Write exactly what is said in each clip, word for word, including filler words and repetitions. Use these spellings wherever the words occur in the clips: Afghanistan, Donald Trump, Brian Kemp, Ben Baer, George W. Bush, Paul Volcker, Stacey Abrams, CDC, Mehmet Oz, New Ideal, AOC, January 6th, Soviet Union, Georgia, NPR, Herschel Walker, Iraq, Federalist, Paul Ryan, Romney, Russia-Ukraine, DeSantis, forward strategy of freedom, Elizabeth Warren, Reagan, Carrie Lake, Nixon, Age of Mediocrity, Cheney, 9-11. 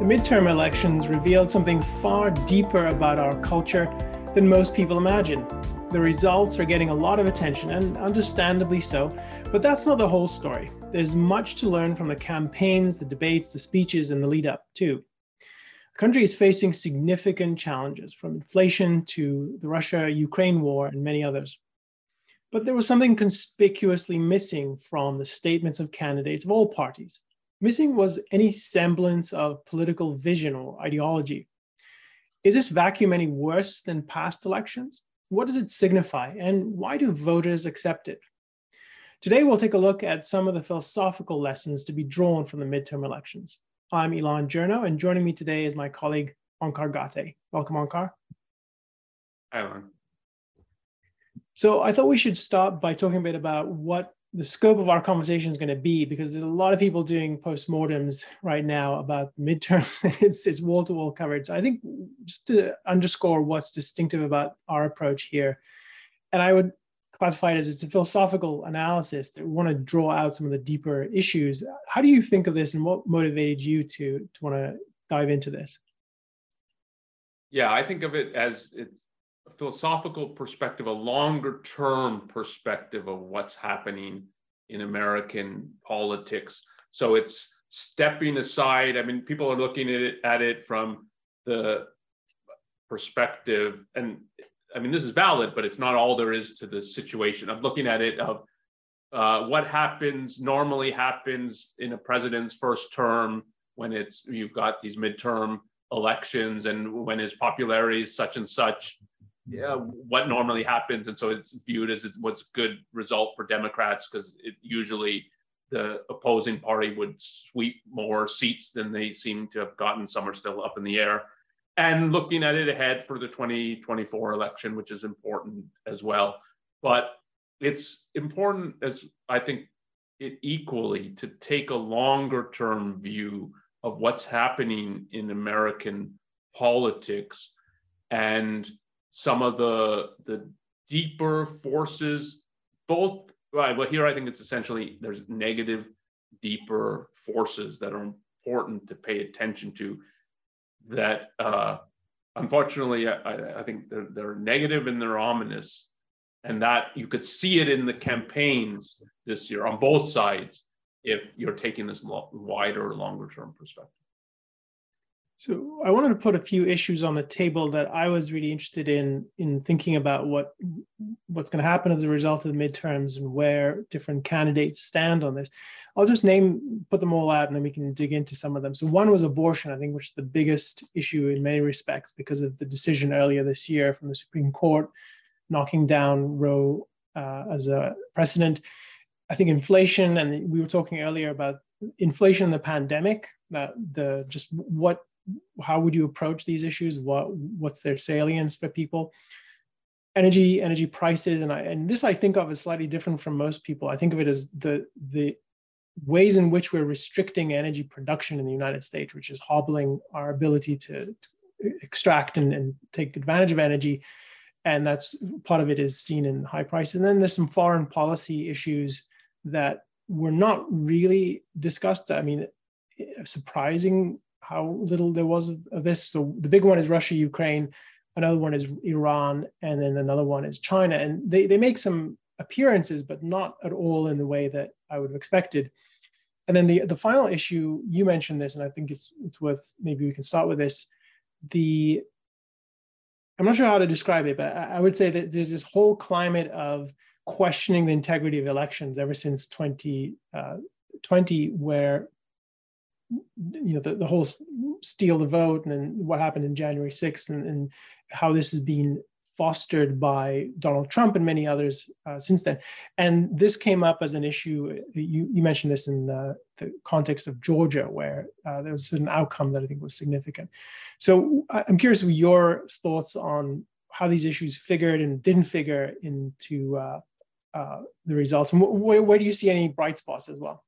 The midterm elections revealed something far deeper about our culture than most people imagine. The results are getting a lot of attention, and understandably so, but that's not the whole story. There's much to learn from the campaigns, the debates, the speeches, and the lead up too. The country is facing significant challenges, from inflation to the Russia-Ukraine war and many others. But there was something conspicuously missing from the statements of candidates of all parties. Missing was any semblance of political vision or ideology. Is this vacuum any worse than past elections? What does it signify, and why do voters accept it? Today, we'll take a look at some of the philosophical lessons to be drawn from the midterm elections. I'm Elan Journo, and joining me today is my colleague, Onkar Ghate. Welcome, Onkar. Hi, Elan. So I thought we should start by talking a bit about what the scope of our conversation is going to be, because there's a lot of people doing postmortems right now about midterms. It's it's wall-to-wall coverage. So I think just to underscore what's distinctive about our approach here, and I would classify it as it's a philosophical analysis that we want to draw out some of the deeper issues. How do you think of this, and what motivated you to to want to dive into this? Yeah, I think of it as it's a philosophical perspective, a longer-term perspective of what's happening in American politics. So it's stepping aside. I mean, people are looking at it, at it from the perspective, and I mean, this is valid, but it's not all there is to the situation. I'm looking at it of uh, what happens, normally happens in a president's first term when it's you've got these midterm elections, and when his popularity is such and such. Yeah, what normally happens, and so it's viewed as it was a good result for Democrats because it usually the opposing party would sweep more seats than they seem to have gotten. Some are still up in the air, and looking at it ahead for the twenty twenty-four election, which is important as well. But it's important, as I think it equally, to take a longer term view of what's happening in American politics and some of the the deeper forces, both, right, well, here I think it's essentially there's negative, deeper forces that are important to pay attention to that, uh, unfortunately, I, I think they're, they're negative and they're ominous, and that you could see it in the campaigns this year on both sides if you're taking this wider, longer-term perspective. So I wanted to put a few issues on the table that I was really interested in, in thinking about what what's going to happen as a result of the midterms and where different candidates stand on this. I'll just name, put them all out, and then we can dig into some of them. So one was abortion, I think, which is the biggest issue in many respects because of the decision earlier this year from the Supreme Court knocking down Roe uh, as a precedent. I think inflation, and we were talking earlier about inflation and the pandemic, that the just what how would you approach these issues? What what's their salience for people? Energy, energy prices, and I and this I think of as slightly different from most people. I think of it as the the ways in which we're restricting energy production in the United States, which is hobbling our ability to, to extract and, and take advantage of energy. And that's part of it is seen in high prices. And then there's some foreign policy issues that were not really discussed. I mean, surprising how little there was of this. So the big one is Russia, Ukraine, another one is Iran, and then another one is China. And they, they make some appearances, but not at all in the way that I would have expected. And then the, the final issue, you mentioned this, and I think it's it's worth, maybe we can start with this. The, I'm not sure how to describe it, but I, I would say that there's this whole climate of questioning the integrity of elections ever since twenty twenty, where you know, the, the whole steal the vote and then what happened in January sixth and, and how this has been fostered by Donald Trump and many others uh, since then. And this came up as an issue. You, you mentioned this in the, the context of Georgia, where uh, there was an outcome that I think was significant. So I'm curious of your thoughts on how these issues figured and didn't figure into uh, uh, the results. And where, where do you see any bright spots as well?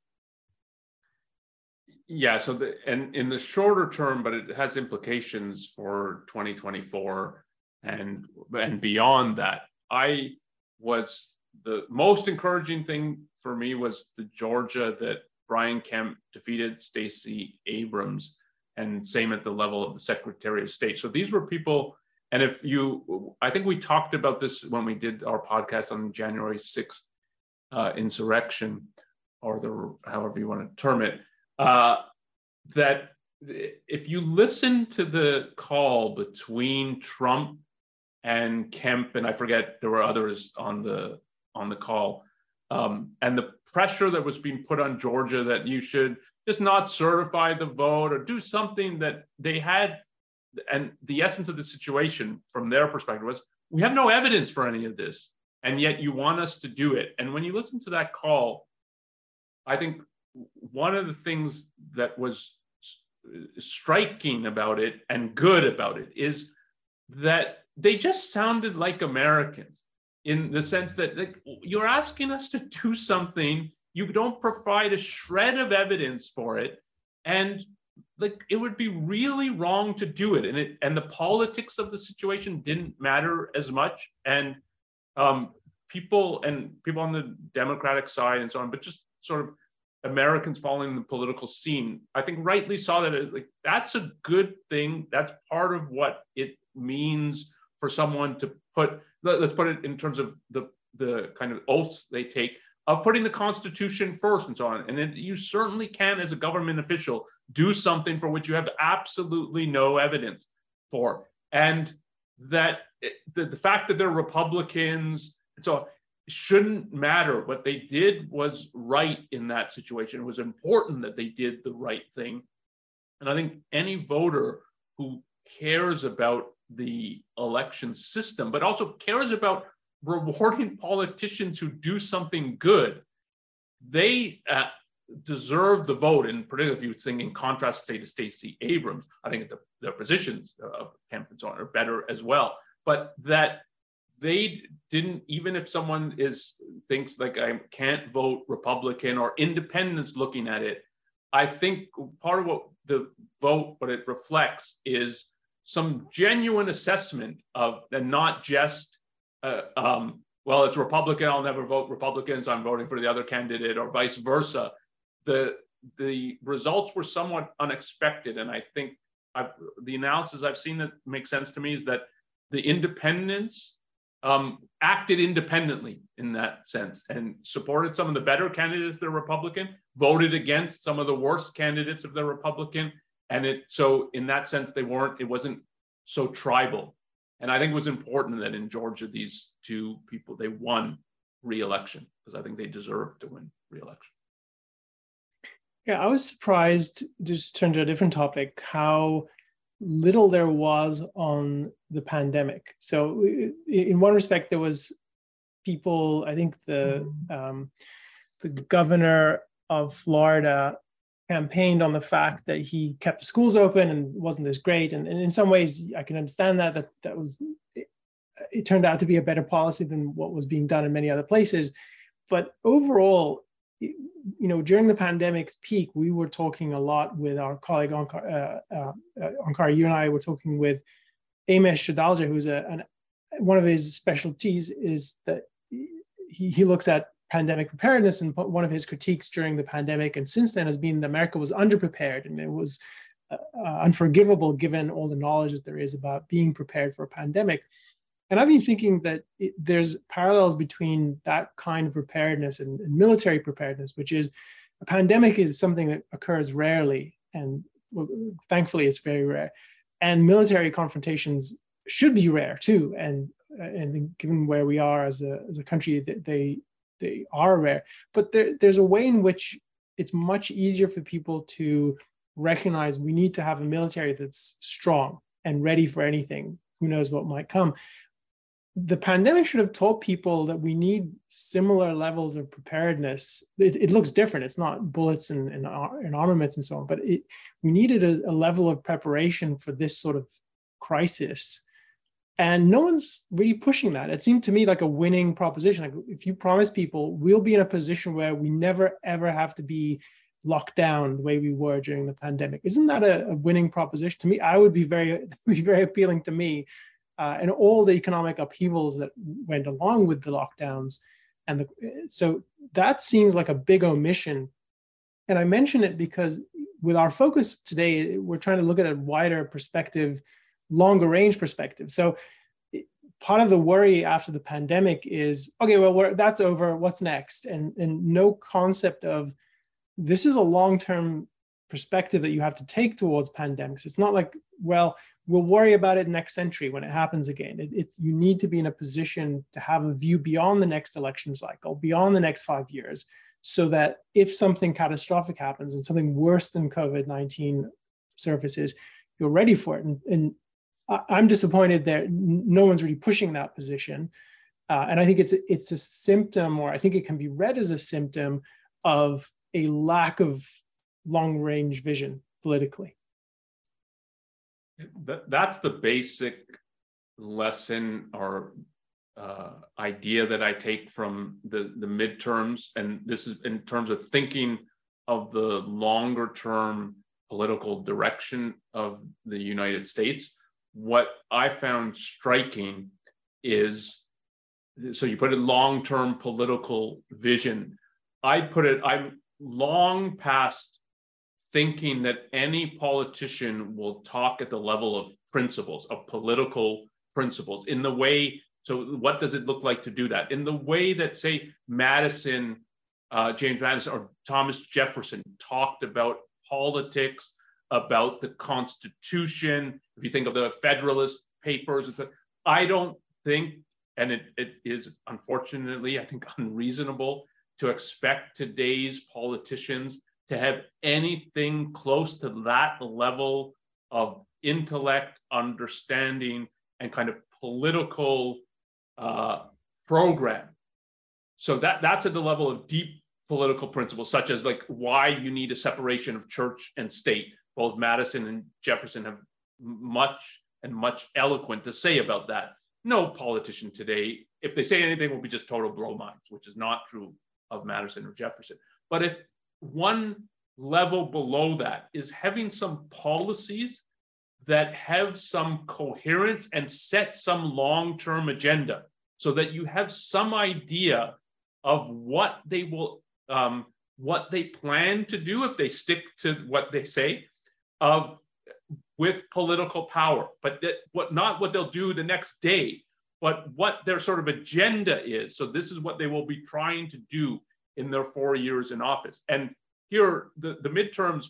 Yeah, so the, and in the shorter term, but it has implications for twenty twenty-four and and beyond that. I was the most encouraging thing for me was the Georgia that Brian Kemp defeated Stacey Abrams, and same at the level of the Secretary of State. So these were people, and if you, I think we talked about this when we did our podcast on January sixth uh, insurrection, or the however you want to term it, uh, that if you listen to the call between Trump and Kemp, and I forget, there were others on the on the call, um, and the pressure that was being put on Georgia that you should just not certify the vote or do something that they had, and the essence of the situation from their perspective was, we have no evidence for any of this, and yet you want us to do it. And when you listen to that call, I think one of the things that was striking about it and good about it is that they just sounded like Americans, in the sense that, like, you're asking us to do something, you don't provide a shred of evidence for it, and like it would be really wrong to do it. And it, and the politics of the situation didn't matter as much, and um, people and people on the Democratic side and so on, but just sort of Americans following the political scene, I think rightly saw that as like, that's a good thing. That's part of what it means for someone to put, let's put it in terms of the, the kind of oaths they take, of putting the Constitution first and so on. And then you certainly can, as a government official, do something for which you have absolutely no evidence for. And that it, the, the fact that they're Republicans and so on shouldn't matter. What they did was right in that situation. It was important that they did the right thing. And I think any voter who cares about the election system, but also cares about rewarding politicians who do something good, they uh, deserve the vote. And particularly if you're saying in contrast, say, to Stacey Abrams, I think the, the positions of Kemp and so on are better as well. But that they didn't, even if someone is thinks like, I can't vote Republican or independents looking at it, I think part of what the vote, what it reflects is some genuine assessment of, and not just, uh, um, well, it's Republican, I'll never vote Republicans, I'm voting for the other candidate, or vice versa. The, the results were somewhat unexpected. And I think I've, the analysis I've seen that makes sense to me is that the independents Um, acted independently in that sense and supported some of the better candidates if they're Republican, voted against some of the worst candidates if they're Republican. And it, so in that sense, they weren't, it wasn't so tribal. And I think it was important that in Georgia, these two people, they won re-election, because I think they deserved to win re-election. Yeah, I was surprised, just to turn to a different topic, how little there was on the pandemic. So in one respect, there was people, I think the um, the governor of Florida campaigned on the fact that he kept the schools open and wasn't this great. And, and in some ways, I can understand that, that, that was, it, it turned out to be a better policy than what was being done in many other places. But overall, you know, during the pandemic's peak, we were talking a lot with our colleague Onkar, uh, uh, Onkar, you and I were talking with Amesh Shadalja, who's a, an, one of his specialties is that he, he looks at pandemic preparedness, and one of his critiques during the pandemic and since then has been that America was underprepared, and it was uh, uh, unforgivable given all the knowledge that there is about being prepared for a pandemic. And I've been thinking that it, there's parallels between that kind of preparedness and, and military preparedness, which is a pandemic is something that occurs rarely, and well, thankfully it's very rare. And military confrontations should be rare too. And and given where we are as a as a country, they they are rare. But there, there's a way in which it's much easier for people to recognize we need to have a military that's strong and ready for anything. Who knows what might come. The pandemic should have taught people that we need similar levels of preparedness. It, it looks different. It's not bullets and, and, and armaments and so on, but it, we needed a, a level of preparation for this sort of crisis. And no one's really pushing that. It seemed to me like a winning proposition. Like, if you promise people, we'll be in a position where we never, ever have to be locked down the way we were during the pandemic. Isn't that a, a winning proposition? To me, I would be very, be very appealing to me. Uh, and all the economic upheavals that went along with the lockdowns. And the, so that seems like a big omission. And I mention it because with our focus today, we're trying to look at a wider perspective, longer range perspective. So part of the worry after the pandemic is, okay, well, we're, that's over, what's next? And, and no concept of this is a long-term perspective that you have to take towards pandemics. It's not like, well, we'll worry about it next century when it happens again. It, it, you need to be in a position to have a view beyond the next election cycle, beyond the next five years, so that if something catastrophic happens and something worse than COVID nineteen surfaces, you're ready for it. And, and I'm disappointed that no one's really pushing that position. Uh, and I think it's, it's a symptom, or I think it can be read as a symptom of a lack of long-range vision politically. That's the basic lesson or uh, idea that I take from the, the midterms. And this is in terms of thinking of the longer-term political direction of the United States. What I found striking is, so you put it long-term political vision. I put it, I'm long past thinking that any politician will talk at the level of principles, of political principles, in the way, so what does it look like to do that? In the way that, say, Madison, uh, James Madison or Thomas Jefferson talked about politics, about the Constitution. If you think of the Federalist papers, I don't think, and it, it is unfortunately, I think, unreasonable to expect today's politicians to have anything close to that level of intellect, understanding, and kind of political uh, program. So that, that's at the level of deep political principles, such as like why you need a separation of church and state. Both Madison and Jefferson have much and much eloquent to say about that. No politician today, if they say anything, will be just total blow minds, which is not true of Madison or Jefferson. But if one level below that is having some policies that have some coherence and set some long-term agenda so that you have some idea of what they will, um, what they plan to do if they stick to what they say, of with political power, but that, what not what they'll do the next day, but what their sort of agenda is. So this is what they will be trying to do in their four years in office. And here, the, the midterms,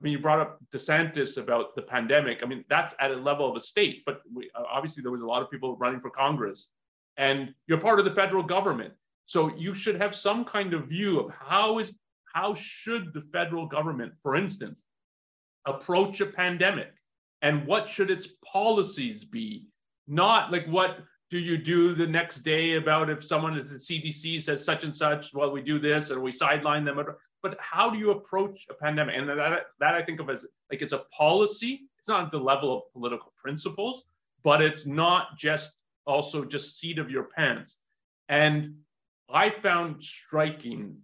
I mean, you brought up DeSantis about the pandemic. I mean, that's at a level of a state, but we, obviously there was a lot of people running for Congress and you're part of the federal government. So you should have some kind of view of how is, how should the federal government, for instance, approach a pandemic, and what should its policies be? Not like what do you do the next day about if someone at the C D C says such and such, well, we do this or we sideline them, but how do you approach a pandemic? And that, that I think of as like, it's a policy. It's not at the level of political principles, but it's not just also just seat of your pants. And I found striking,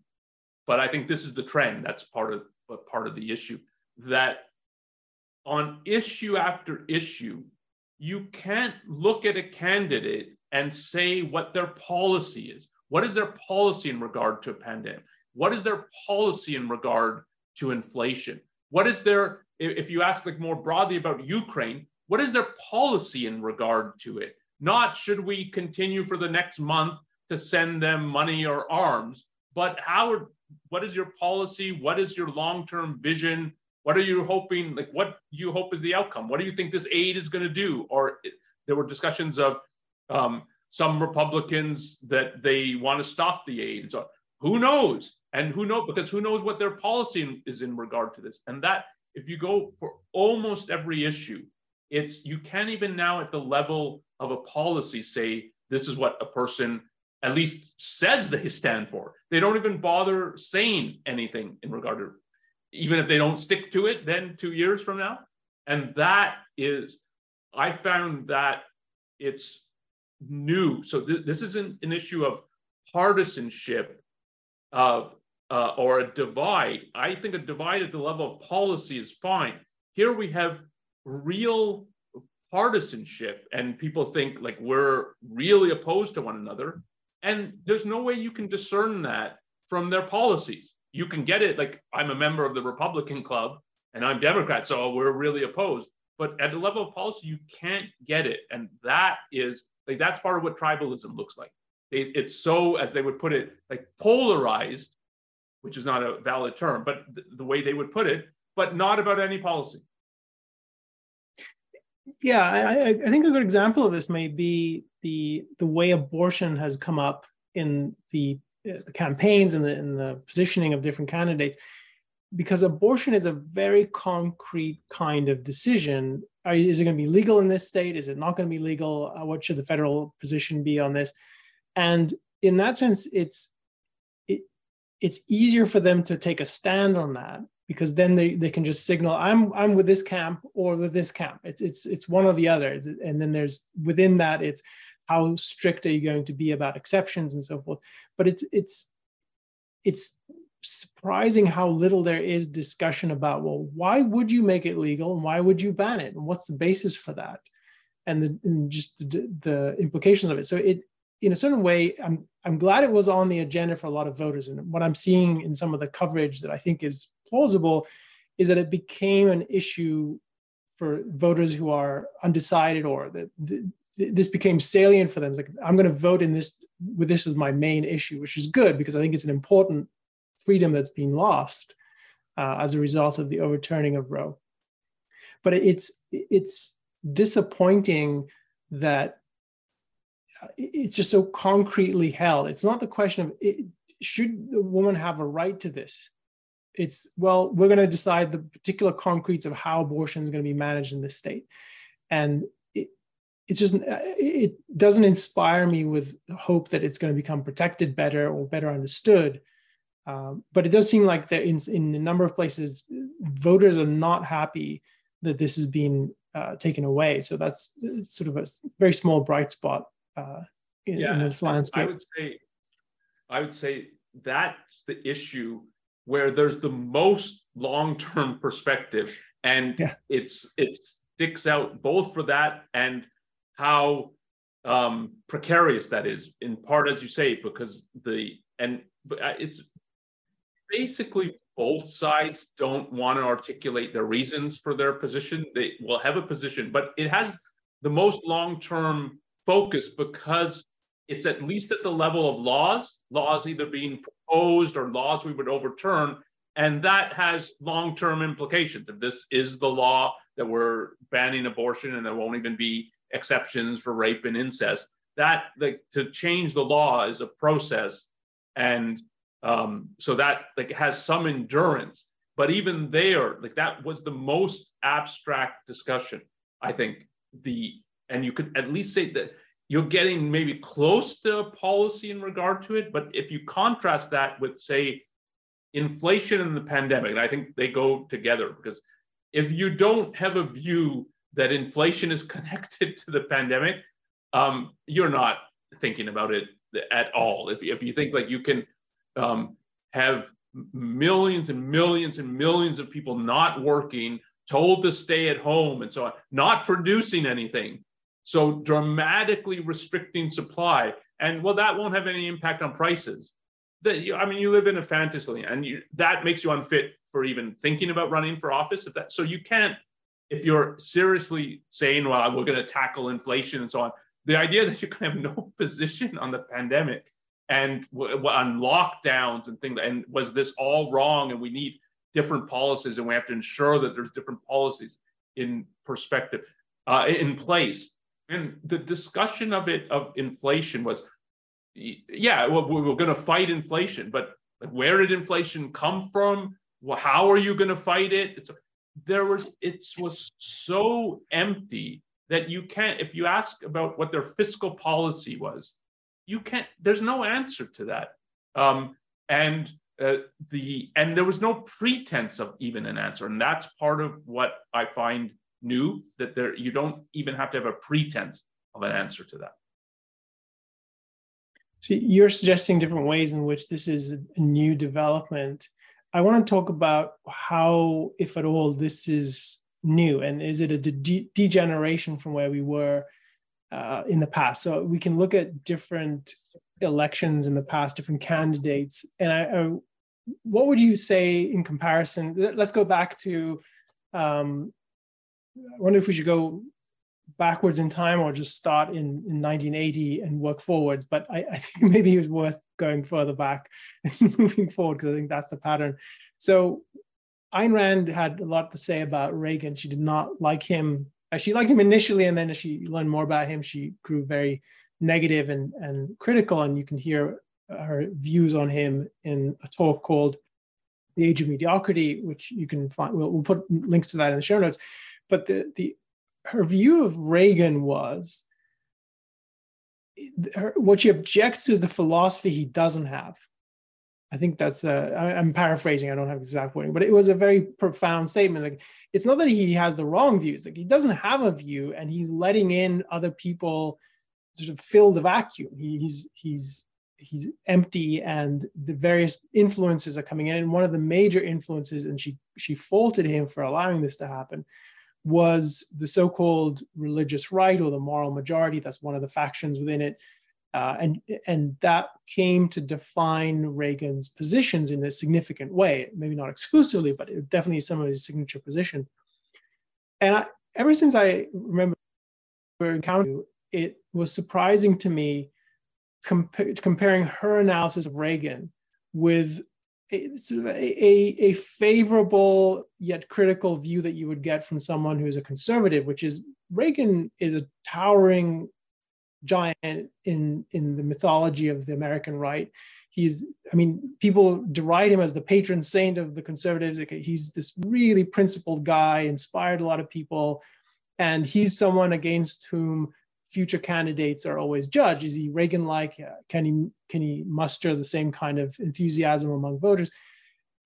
but I think this is the trend. That's part of, part of the issue, that on issue after issue, you can't look at a candidate and say what their policy is. What is their policy in regard to a pandemic? What is their policy in regard to inflation? What is their, if you ask like more broadly about Ukraine, what is their policy in regard to it? Not should we continue for the next month to send them money or arms, but how, what is your policy? What is your long-term vision? What are you hoping, like what you hope is the outcome? What do you think this aid is going to do? Or it, there were discussions of um, some Republicans that they want to stop the aid. So who knows? And who knows, because who knows what their policy in, is in regard to this. And that, if you go for almost every issue, it's, you can't even now at the level of a policy say, this is what a person at least says they stand for. They don't even bother saying anything in regard to, even if they don't stick to it, then two years from now. And that is, I found that it's new. So th- this isn't an issue of partisanship uh, uh, or a divide. I think a divide at the level of policy is fine. Here we have real partisanship and people think like we're really opposed to one another. And there's no way you can discern that from their policies. You can get it, like I'm a member of the Republican Club and I'm Democrat, so we're really opposed. But at the level of policy, you can't get it. And that is, like, that's part of what tribalism looks like. It, it's so, as they would put it, like polarized, which is not a valid term, but th- the way they would put it, but not about any policy. Yeah, I, I think a good example of this may be the the way abortion has come up in the, uh, the campaigns and the, in the positioning of different candidates, because abortion is a very concrete kind of decision. Are, is it going to be legal in this state? Is it not going to be legal? Uh, what should the federal position be on this? And in that sense, it's it, it's easier for them to take a stand on that, because then they, they can just signal, I'm I'm with this camp or with this camp. It's it's it's one or the other. And then there's within that, it's how strict are you going to be about exceptions and so forth. But it's it's it's surprising how little there is discussion about, well, why would you make it legal and why would you ban it? And what's the basis for that? And the and just the, the implications of it. So it in a certain way, I'm I'm glad it was on the agenda for a lot of voters. And what I'm seeing in some of the coverage that I think is plausible is that it became an issue for voters who are undecided, or that the, this became salient for them. It's like, I'm going to vote in this with this as my main issue, which is good, because I think it's an important freedom that's been lost uh, as a result of the overturning of Roe. But it's it's disappointing that it's just so concretely held. It's not the question of it, should the woman have a right to this? It's, well, we're going to decide the particular concretes of how abortion is going to be managed in this state. And it, it just, it doesn't inspire me with hope that it's going to become protected better or better understood. Um, but it does seem like that in, in a number of places, voters are not happy that this has been uh, taken away. So that's sort of a very small bright spot uh, in, yeah, in this landscape. I would say, I would say that's the issue where there's the most long-term perspective, and yeah. it's it sticks out both for that and how um, precarious that is. In part, as you say, because the and it's basically both sides don't want to articulate their reasons for their position. They will have a position, but it has the most long-term focus because it's at least at the level of laws, laws either being proposed or laws we would overturn. And that has long-term implications. If this is the law that we're banning abortion and there won't even be exceptions for rape and incest, that like to change the law is a process. And um, so that like has some endurance, but even there, like that was the most abstract discussion, I think. The, and you could at least say that you're getting maybe close to a policy in regard to it. But if you contrast that with, say, inflation and the pandemic, and I think they go together, because if you don't have a view that inflation is connected to the pandemic, um, you're not thinking about it at all. If, if you think like you can um, have millions and millions and millions of people not working, told to stay at home and so on, not producing anything, so dramatically restricting supply, and well, that won't have any impact on prices. The, I mean, you live in a fantasy, and you, that makes you unfit for even thinking about running for office. If that, so you can't, if you're seriously saying, well, we're going to tackle inflation and so on, the idea that you can have no position on the pandemic and w- on lockdowns and things, and was this all wrong, and we need different policies, and we have to ensure that there's different policies in perspective, uh, in place. And the discussion of it, of inflation was, yeah, well, we're going to fight inflation, but where did inflation come from? Well, how are you going to fight it? It's, there was, it was so empty that you can't, if you ask about what their fiscal policy was, you can't, there's no answer to that. Um, and uh, the, and there was no pretense of even an answer. And that's part of what I find new, that there you don't even have to have a pretense of an answer to that. So you're suggesting different ways in which this is a new development. I want to talk about how, if at all, this is new, and is it a de- degeneration from where we were uh, in the past? So we can look at different elections in the past, different candidates, and I, I, what would you say in comparison? Let's go back to Um, I wonder if we should go backwards in time or just start in, in nineteen eighty and work forwards. But I, I think maybe it was worth going further back and moving forward, because I think that's the pattern. So Ayn Rand had a lot to say about Reagan. She did not like him. She liked him initially, and then as she learned more about him, she grew very negative and, and critical. And you can hear her views on him in a talk called The Age of Mediocrity, which you can find. We'll, we'll put links to that in the show notes. But the, the her view of Reagan was, her, what she objects to is the philosophy he doesn't have. I think that's, a, I'm paraphrasing, I don't have exact wording, but it was a very profound statement. Like, it's not that he has the wrong views, like he doesn't have a view and he's letting in other people sort of fill the vacuum. He, he's, he's, he's empty and the various influences are coming in. And one of the major influences, and she, she faulted him for allowing this to happen, was the so-called religious right or the moral majority. That's one of the factions within it. Uh, and, and that came to define Reagan's positions in a significant way, maybe not exclusively, but it definitely some of his signature position. And I, ever since I remember encountering it was surprising to me compa comparing her analysis of Reagan with a, sort of a, a, a favorable yet critical view that you would get from someone who's a conservative, which is Reagan is a towering giant in in the mythology of the American right. He's, I mean, people deride him as the patron saint of the conservatives. He's this really principled guy, inspired a lot of people, and he's someone against whom future candidates are always judged. Is he Reagan-like? Can he can he muster the same kind of enthusiasm among voters?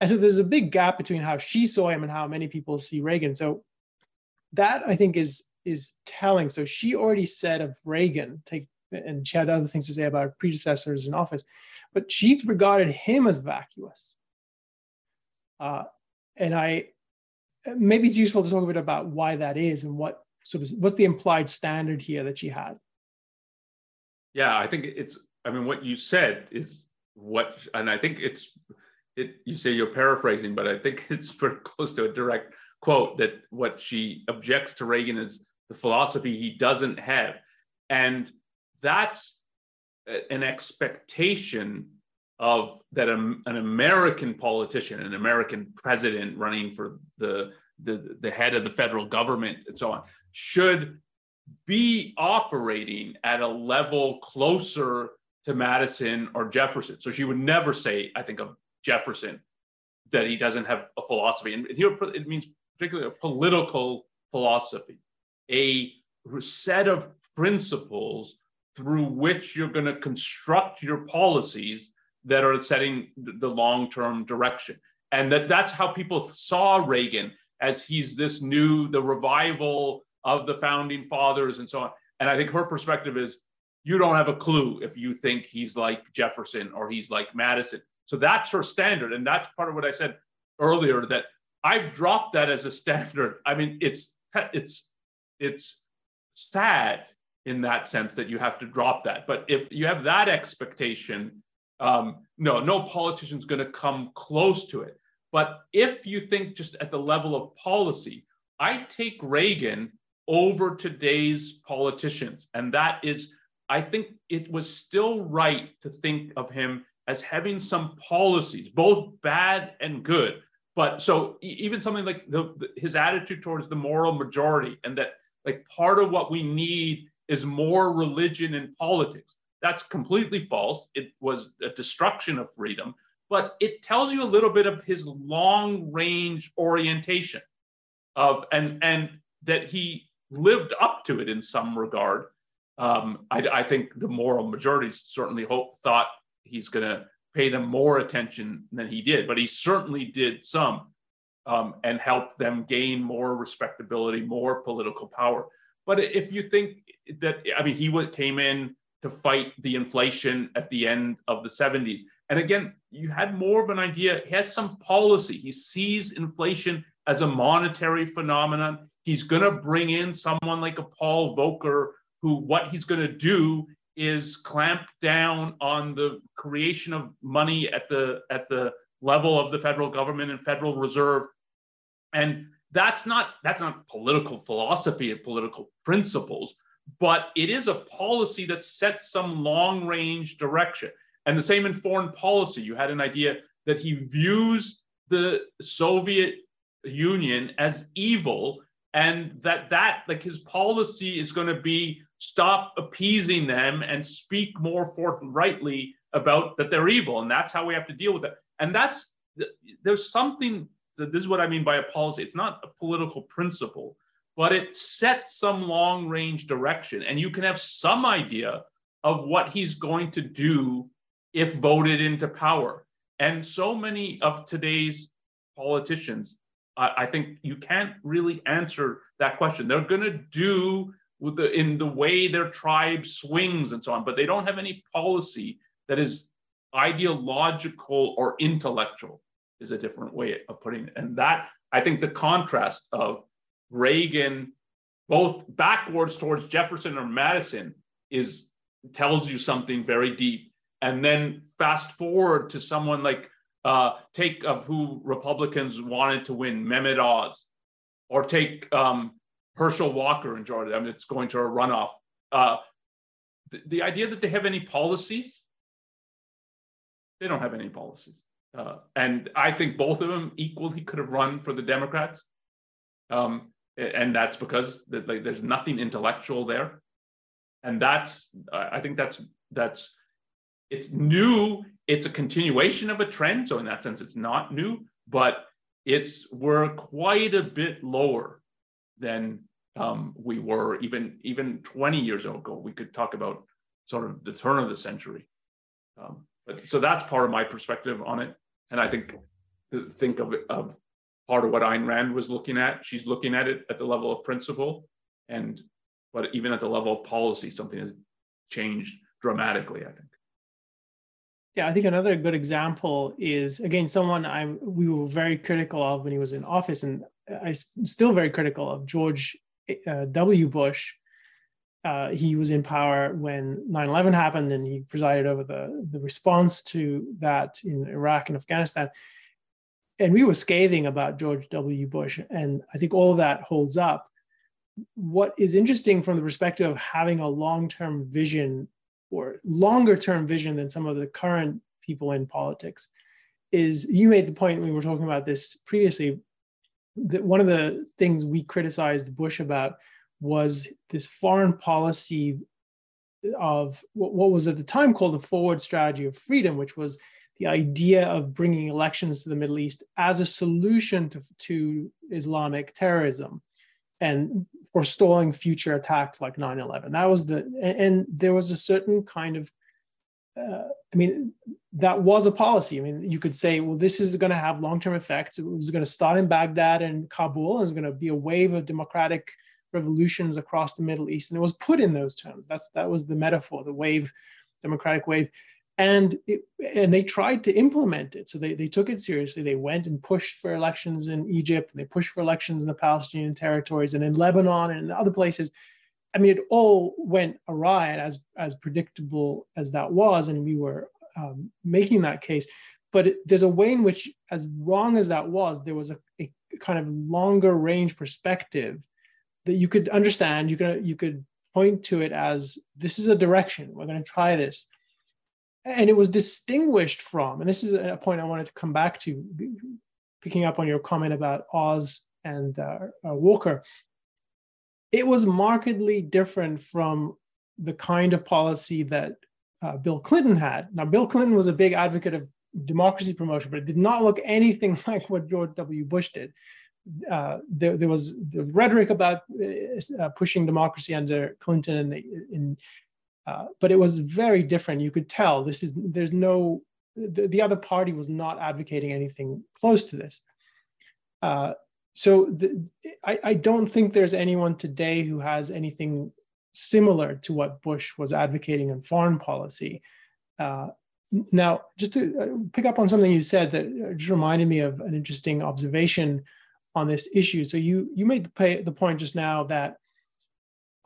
And so there's a big gap between how she saw him and how many people see Reagan. So that, I think, is is telling. So she already said of Reagan, take, and she had other things to say about her predecessors in office, but she regarded him as vacuous. Uh, and I, maybe it's useful to talk a bit about why that is and what sort of, what's the implied standard here that she had? Yeah, I think it's, I mean, what you said is what, and I think it's, it, you say you're paraphrasing, but I think it's pretty close to a direct quote that what she objects to Reagan is the philosophy he doesn't have. And that's an expectation of that um, an American politician, an American president running for the, the, the head of the federal government and so on, should be operating at a level closer to Madison or Jefferson. So she would never say, I think of Jefferson, that he doesn't have a philosophy. And here it means particularly a political philosophy, a set of principles through which you're going to construct your policies that are setting the long-term direction. And that that's how people saw Reagan, as he's this new, the revival of the founding fathers and so on. And I think her perspective is, you don't have a clue if you think he's like Jefferson or he's like Madison. So that's her standard. And that's part of what I said earlier, that I've dropped that as a standard. I mean, it's, it's, it's sad in that sense that you have to drop that. But if you have that expectation, um, no, no politician's going to come close to it. But if you think just at the level of policy, I take Reagan over today's politicians. And that is, I think it was still right to think of him as having some policies, both bad and good. But so even something like the, the, his attitude towards the moral majority, and that like part of what we need is more religion in politics. That's completely false. It was a destruction of freedom, but it tells you a little bit of his long range orientation of, and, and that he lived up to it in some regard. Um, I, I think the moral majority certainly hope, thought he's going to pay them more attention than he did, but he certainly did some um, and helped them gain more respectability, more political power. But if you think that, I mean, he came in to fight the inflation at the end of the seventies. And again, you had more of an idea, he has some policy. He sees inflation as a monetary phenomenon. He's going to bring in someone like a Paul Volcker, who what he's going to do is clamp down on the creation of money at the at the level of the federal government and Federal Reserve, and That's not, that's not political philosophy and political principles, but it is a policy that sets some long-range direction. And the same in foreign policy. You had an idea that he views the Soviet Union as evil, and that that like his policy is going to be stop appeasing them and speak more forthrightly about that they're evil, and that's how we have to deal with it. And that's there's something that this is what I mean by a policy. It's not a political principle, but it sets some long-range direction, and you can have some idea of what he's going to do if voted into power. And so many of today's politicians, I think you can't really answer that question. They're going to do with the, in the way their tribe swings and so on, but they don't have any policy that is ideological or intellectual, is a different way of putting it. And that, I think the contrast of Reagan, both backwards towards Jefferson or Madison, is tells you something very deep. And then fast forward to someone like Uh, take of who Republicans wanted to win, Mehmet Oz, or take um, Herschel Walker in Georgia. I mean, it's going to a runoff. Uh, the, the idea that they have any policies, they don't have any policies. Uh, and I think both of them equally could have run for the Democrats. Um, and that's because that, like, there's nothing intellectual there. And that's, I think that's, that's, it's new. It's a continuation of a trend. So in that sense, it's not new, but it's we're quite a bit lower than um, we were even, even twenty years ago. We could talk about sort of the turn of the century. Um, but, so that's part of my perspective on it. And I think think of, of part of what Ayn Rand was looking at. She's looking at it at the level of principle, and but even at the level of policy, something has changed dramatically, I think. Yeah, I think another good example is, again, someone I we were very critical of when he was in office, and I'm still very critical of George uh, W. Bush. Uh, he was in power when nine eleven happened, and he presided over the, the response to that in Iraq and Afghanistan. And we were scathing about George W. Bush, and I think all of that holds up. What is interesting from the perspective of having a long-term vision or longer term vision than some of the current people in politics is, you made the point when we were talking about this previously, that one of the things we criticized Bush about was this foreign policy of what was at the time called the forward strategy of freedom, which was the idea of bringing elections to the Middle East as a solution to, to Islamic terrorism and forestalling future attacks like nine eleven. That was the, and there was a certain kind of, uh, I mean, that was a policy. I mean, you could say, well, this is going to have long-term effects. It was going to start in Baghdad and Kabul, and there's going to be a wave of democratic revolutions across the Middle East. And it was put in those terms. That's, that was the metaphor, the wave, democratic wave. And it, and they tried to implement it. So they, they took it seriously. They went and pushed for elections in Egypt, and they pushed for elections in the Palestinian territories and in Lebanon and in other places. I mean, it all went awry, as, as predictable as that was, and we were um, making that case. But it, there's a way in which, as wrong as that was, there was a, a kind of longer range perspective that you could understand. You could, you could point to it as, this is a direction, we're going to try this. And it was distinguished from, and this is a point I wanted to come back to, picking up on your comment about Oz and uh, uh, Walker, it was markedly different from the kind of policy that uh, Bill Clinton had. Now, Bill Clinton was a big advocate of democracy promotion, but it did not look anything like what George W. Bush did. Uh, there, there was the rhetoric about uh, pushing democracy under Clinton, and in Uh, but it was very different. You could tell this is, there's no, the, the other party was not advocating anything close to this. Uh, so the, I, I don't think there's anyone today who has anything similar to what Bush was advocating in foreign policy. Uh, now, just to pick up on something you said that just reminded me of an interesting observation on this issue. So you, you made the, pay, the point just now that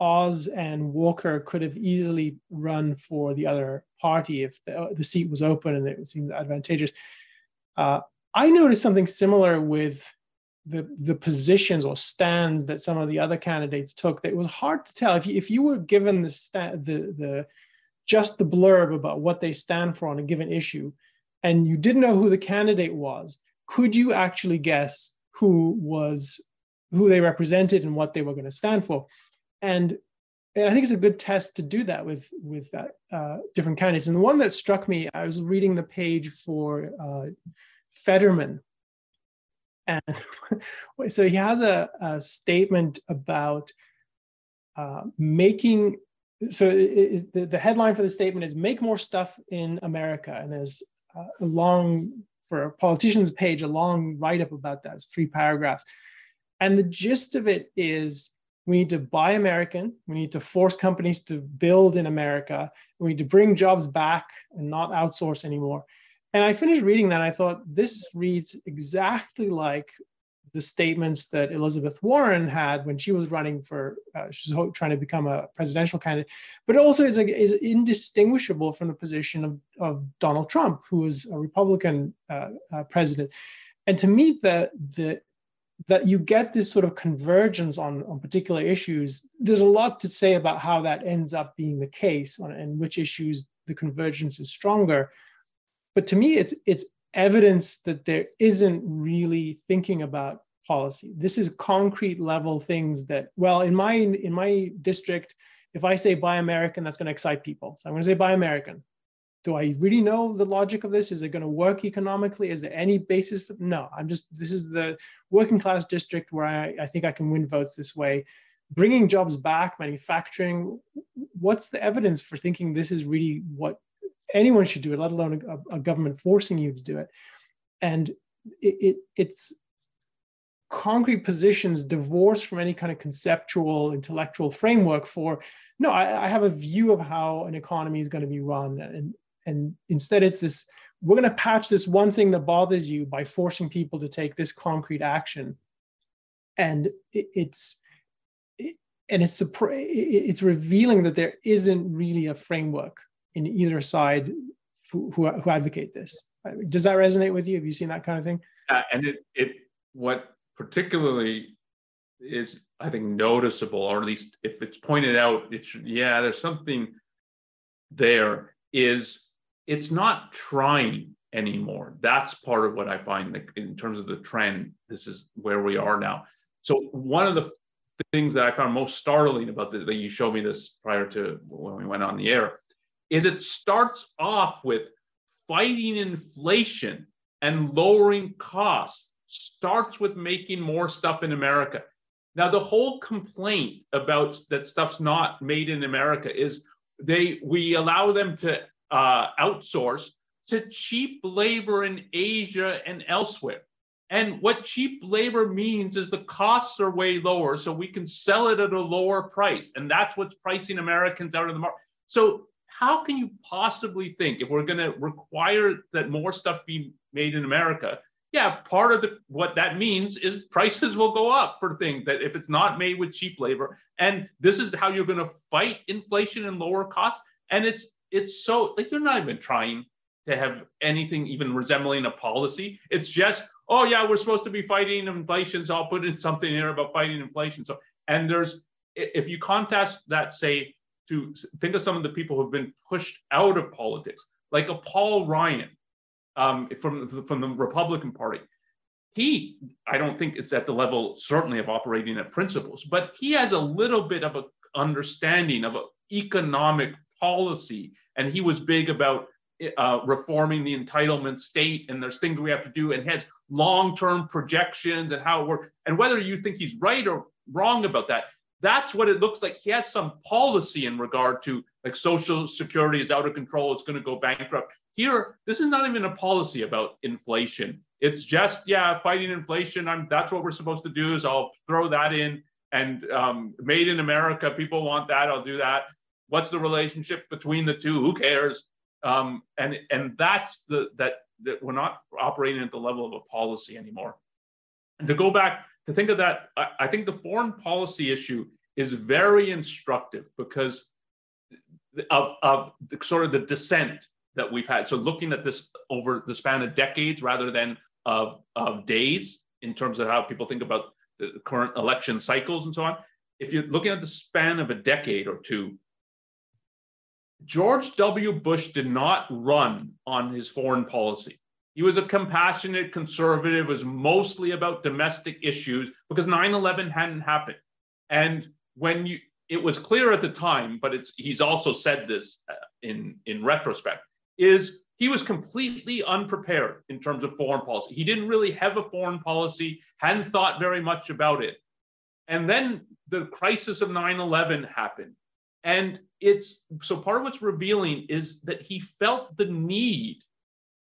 Oz and Walker could have easily run for the other party if the, the seat was open and it seemed advantageous. Uh, I noticed something similar with the the positions or stands that some of the other candidates took, that it was hard to tell. If you, if you were given the, the the just the blurb about what they stand for on a given issue, and you didn't know who the candidate was, could you actually guess who was who they represented and what they were going to stand for? And, and I think it's a good test to do that with with that, uh, different candidates. And the one that struck me, I was reading the page for uh, Fetterman. And so he has a, a statement about uh, making, so it, it, the, the headline for the statement is "Make More Stuff in America." And there's uh, a long, for a politician's page, a long write-up about that. It's three paragraphs. And the gist of it is we need to buy American, we need to force companies to build in America, we need to bring jobs back and not outsource anymore. And I finished reading that and I thought, this reads exactly like the statements that Elizabeth Warren had when she was running for, uh, she's trying to become a presidential candidate, but also is, is indistinguishable from the position of, of Donald Trump, who was a Republican uh, uh, president. And to me, the, the, that you get this sort of convergence on, on particular issues, there's a lot to say about how that ends up being the case on, and which issues the convergence is stronger. But to me, it's it's evidence that there isn't really thinking about policy. This is concrete level things that, well, in my in my district, if I say buy American, that's going to excite people. So I'm going to say buy American. Do I really know the logic of this? Is it going to work economically? Is there any basis for, no, I'm just, this is the working class district where I, I think I can win votes this way. Bringing jobs back, manufacturing, what's the evidence for thinking this is really what anyone should do it, let alone a, a government forcing you to do it? And it, it it's concrete positions divorced from any kind of conceptual, intellectual framework for, no, I, I have a view of how an economy is going to be run. And, and instead it's this, we're going to patch this one thing that bothers you by forcing people to take this concrete action. And it, it's, it, and it's, it's revealing that there isn't really a framework in either side who, who, who advocate this. Does that resonate with you? Have you seen that kind of thing? Yeah, and it, it what particularly is, I think, noticeable, or at least if it's pointed out, it should, yeah, there's something there, is it's not trying anymore. That's part of what I find that in terms of the trend, this is where we are now. So one of the things that I found most startling about the, that you showed me this prior to when we went on the air, is it starts off with fighting inflation and lowering costs, starts with making more stuff in America. Now, the whole complaint about that stuff's not made in America is they we allow them to uh, outsource to cheap labor in Asia and elsewhere. And what cheap labor means is the costs are way lower, so we can sell it at a lower price. And that's what's pricing Americans out of the market. So how can you possibly think, if we're going to require that more stuff be made in America, yeah, part of the, what that means is prices will go up for things that if it's not made with cheap labor, and this is how you're going to fight inflation and lower costs. And it's it's so, like, you're not even trying to have anything even resembling a policy. It's just, oh yeah, we're supposed to be fighting inflation, so I'll put in something here about fighting inflation. So, and there's, if you contrast that, say, to think of some of the people who've been pushed out of politics, like a Paul Ryan um, from, from the Republican Party. He, I don't think it's at the level, certainly, of operating at principles, but he has a little bit of an understanding of a economic policy. And he was big about uh, reforming the entitlement state, and there's things we have to do, and has long-term projections and how it works. And whether you think he's right or wrong about that, that's what it looks like. He has some policy in regard to, like, Social Security is out of control, it's going to go bankrupt. Here, this is not even a policy about inflation. It's just, yeah, fighting inflation. I'm, that's what we're supposed to do, is I'll throw that in, and um, made in America, people want that, I'll do that. What's the relationship between the two? Who cares? Um, and and that's the that, that we're not operating at the level of a policy anymore. And to go back, to think of that, I, I think the foreign policy issue is very instructive because of, of the, sort of the descent that we've had. So looking at this over the span of decades rather than of, of days in terms of how people think about the current election cycles and so on. If you're looking at the span of a decade or two, George W. Bush did not run on his foreign policy. He was a compassionate conservative, was mostly about domestic issues because nine eleven hadn't happened. And when you, it was clear at the time, but it's, he's also said this in, in retrospect, is he was completely unprepared in terms of foreign policy. He didn't really have a foreign policy, hadn't thought very much about it. And then the crisis of nine eleven happened. And it's, so part of what's revealing is that he felt the need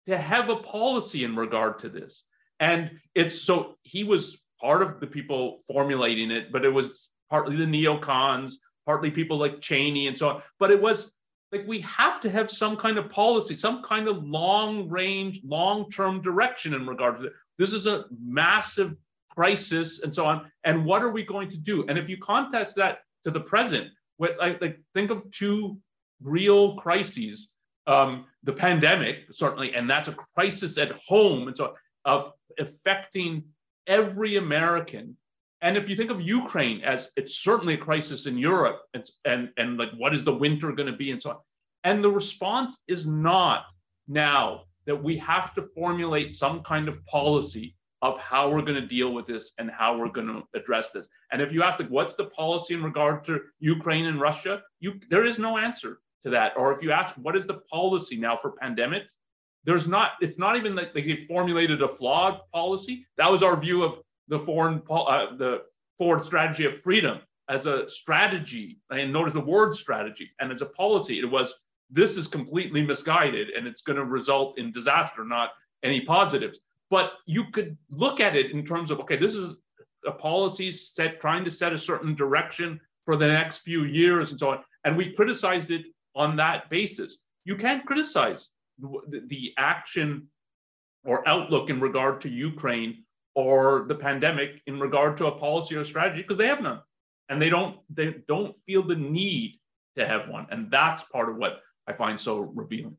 to have a policy in regard to this. And it's, so he was part of the people formulating it, but it was partly the neocons, partly people like Cheney and so on. But it was like, we have to have some kind of policy, some kind of long range, long-term direction in regard to this. This is a massive crisis and so on. And what are we going to do? And if you contrast that to the present, what, like, like think of two real crises. Um, the pandemic, certainly, and that's a crisis at home, and so uh, affecting every American. And if you think of Ukraine as, it's certainly a crisis in Europe, and, and, and like, what is the winter going to be, and so on. And the response is not now that we have to formulate some kind of policy of how we're going to deal with this and how we're going to address this. And if you ask, like, what's the policy in regard to Ukraine and Russia, you, there is no answer to that. Or if you ask, what is the policy now for pandemics? There's not, it's not even like they formulated a flawed policy. That was our view of the foreign, uh, the forward strategy of freedom as a strategy. And notice the word strategy, and as a policy, it was, this is completely misguided and it's going to result in disaster, not any positives. But you could look at it in terms of, okay, this is a policy set, trying to set a certain direction for the next few years and so on. And we criticized it on that basis. You can't criticize the, the action or outlook in regard to Ukraine or the pandemic in regard to a policy or strategy, because they have none. And they don't, they don't feel the need to have one. And that's part of what I find so revealing.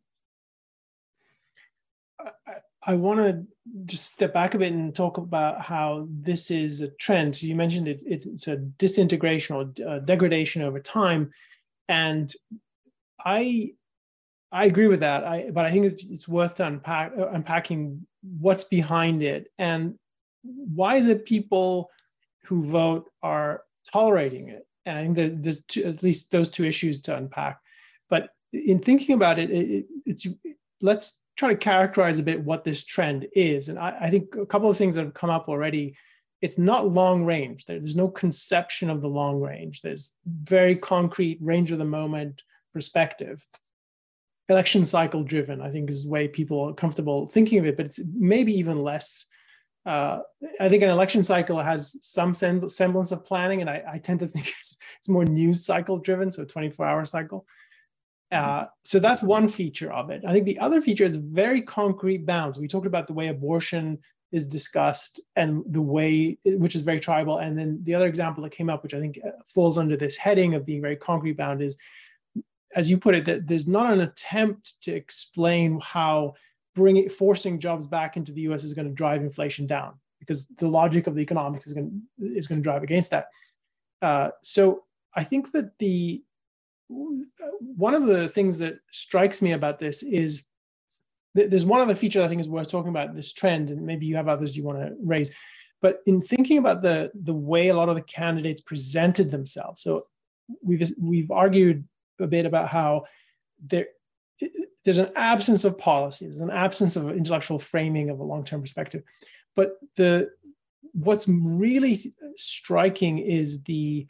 I, I want to just step back a bit and talk about how this is a trend. So you mentioned it, it, it's a disintegration or uh, degradation over time. And I I agree with that, I, but I think it's worth unpack, unpacking what's behind it and why is it people who vote are tolerating it. And I think that there's two, at least those two issues to unpack. But in thinking about it, it, it it's, let's try to characterize a bit what this trend is. And I, I think a couple of things that have come up already. It's not long range. There, there's no conception of the long range. There's very concrete range of the moment perspective. Election cycle driven, I think, is the way people are comfortable thinking of it, but it's maybe even less. Uh, I think an election cycle has some sem semblance of planning, and I, I tend to think it's, it's more news cycle driven, so a twenty-four hour cycle. Uh, so that's one feature of it. I think the other feature is very concrete bounds. We talked about the way abortion is discussed and the way, which is very tribal. And then the other example that came up, which I think falls under this heading of being very concrete bound, is, as you put it, that there's not an attempt to explain how bringing, forcing jobs back into the U S is going to drive inflation down, because the logic of the economics is going to, is going to drive against that. Uh, so I think that the one of the things that strikes me about this is th there's one other feature that I think is worth talking about in this trend, and maybe you have others you want to raise. But in thinking about the the way a lot of the candidates presented themselves, so we've we've argued a bit about how there, there's an absence of policy, there's an absence of intellectual framing of a long-term perspective. But the what's really striking is the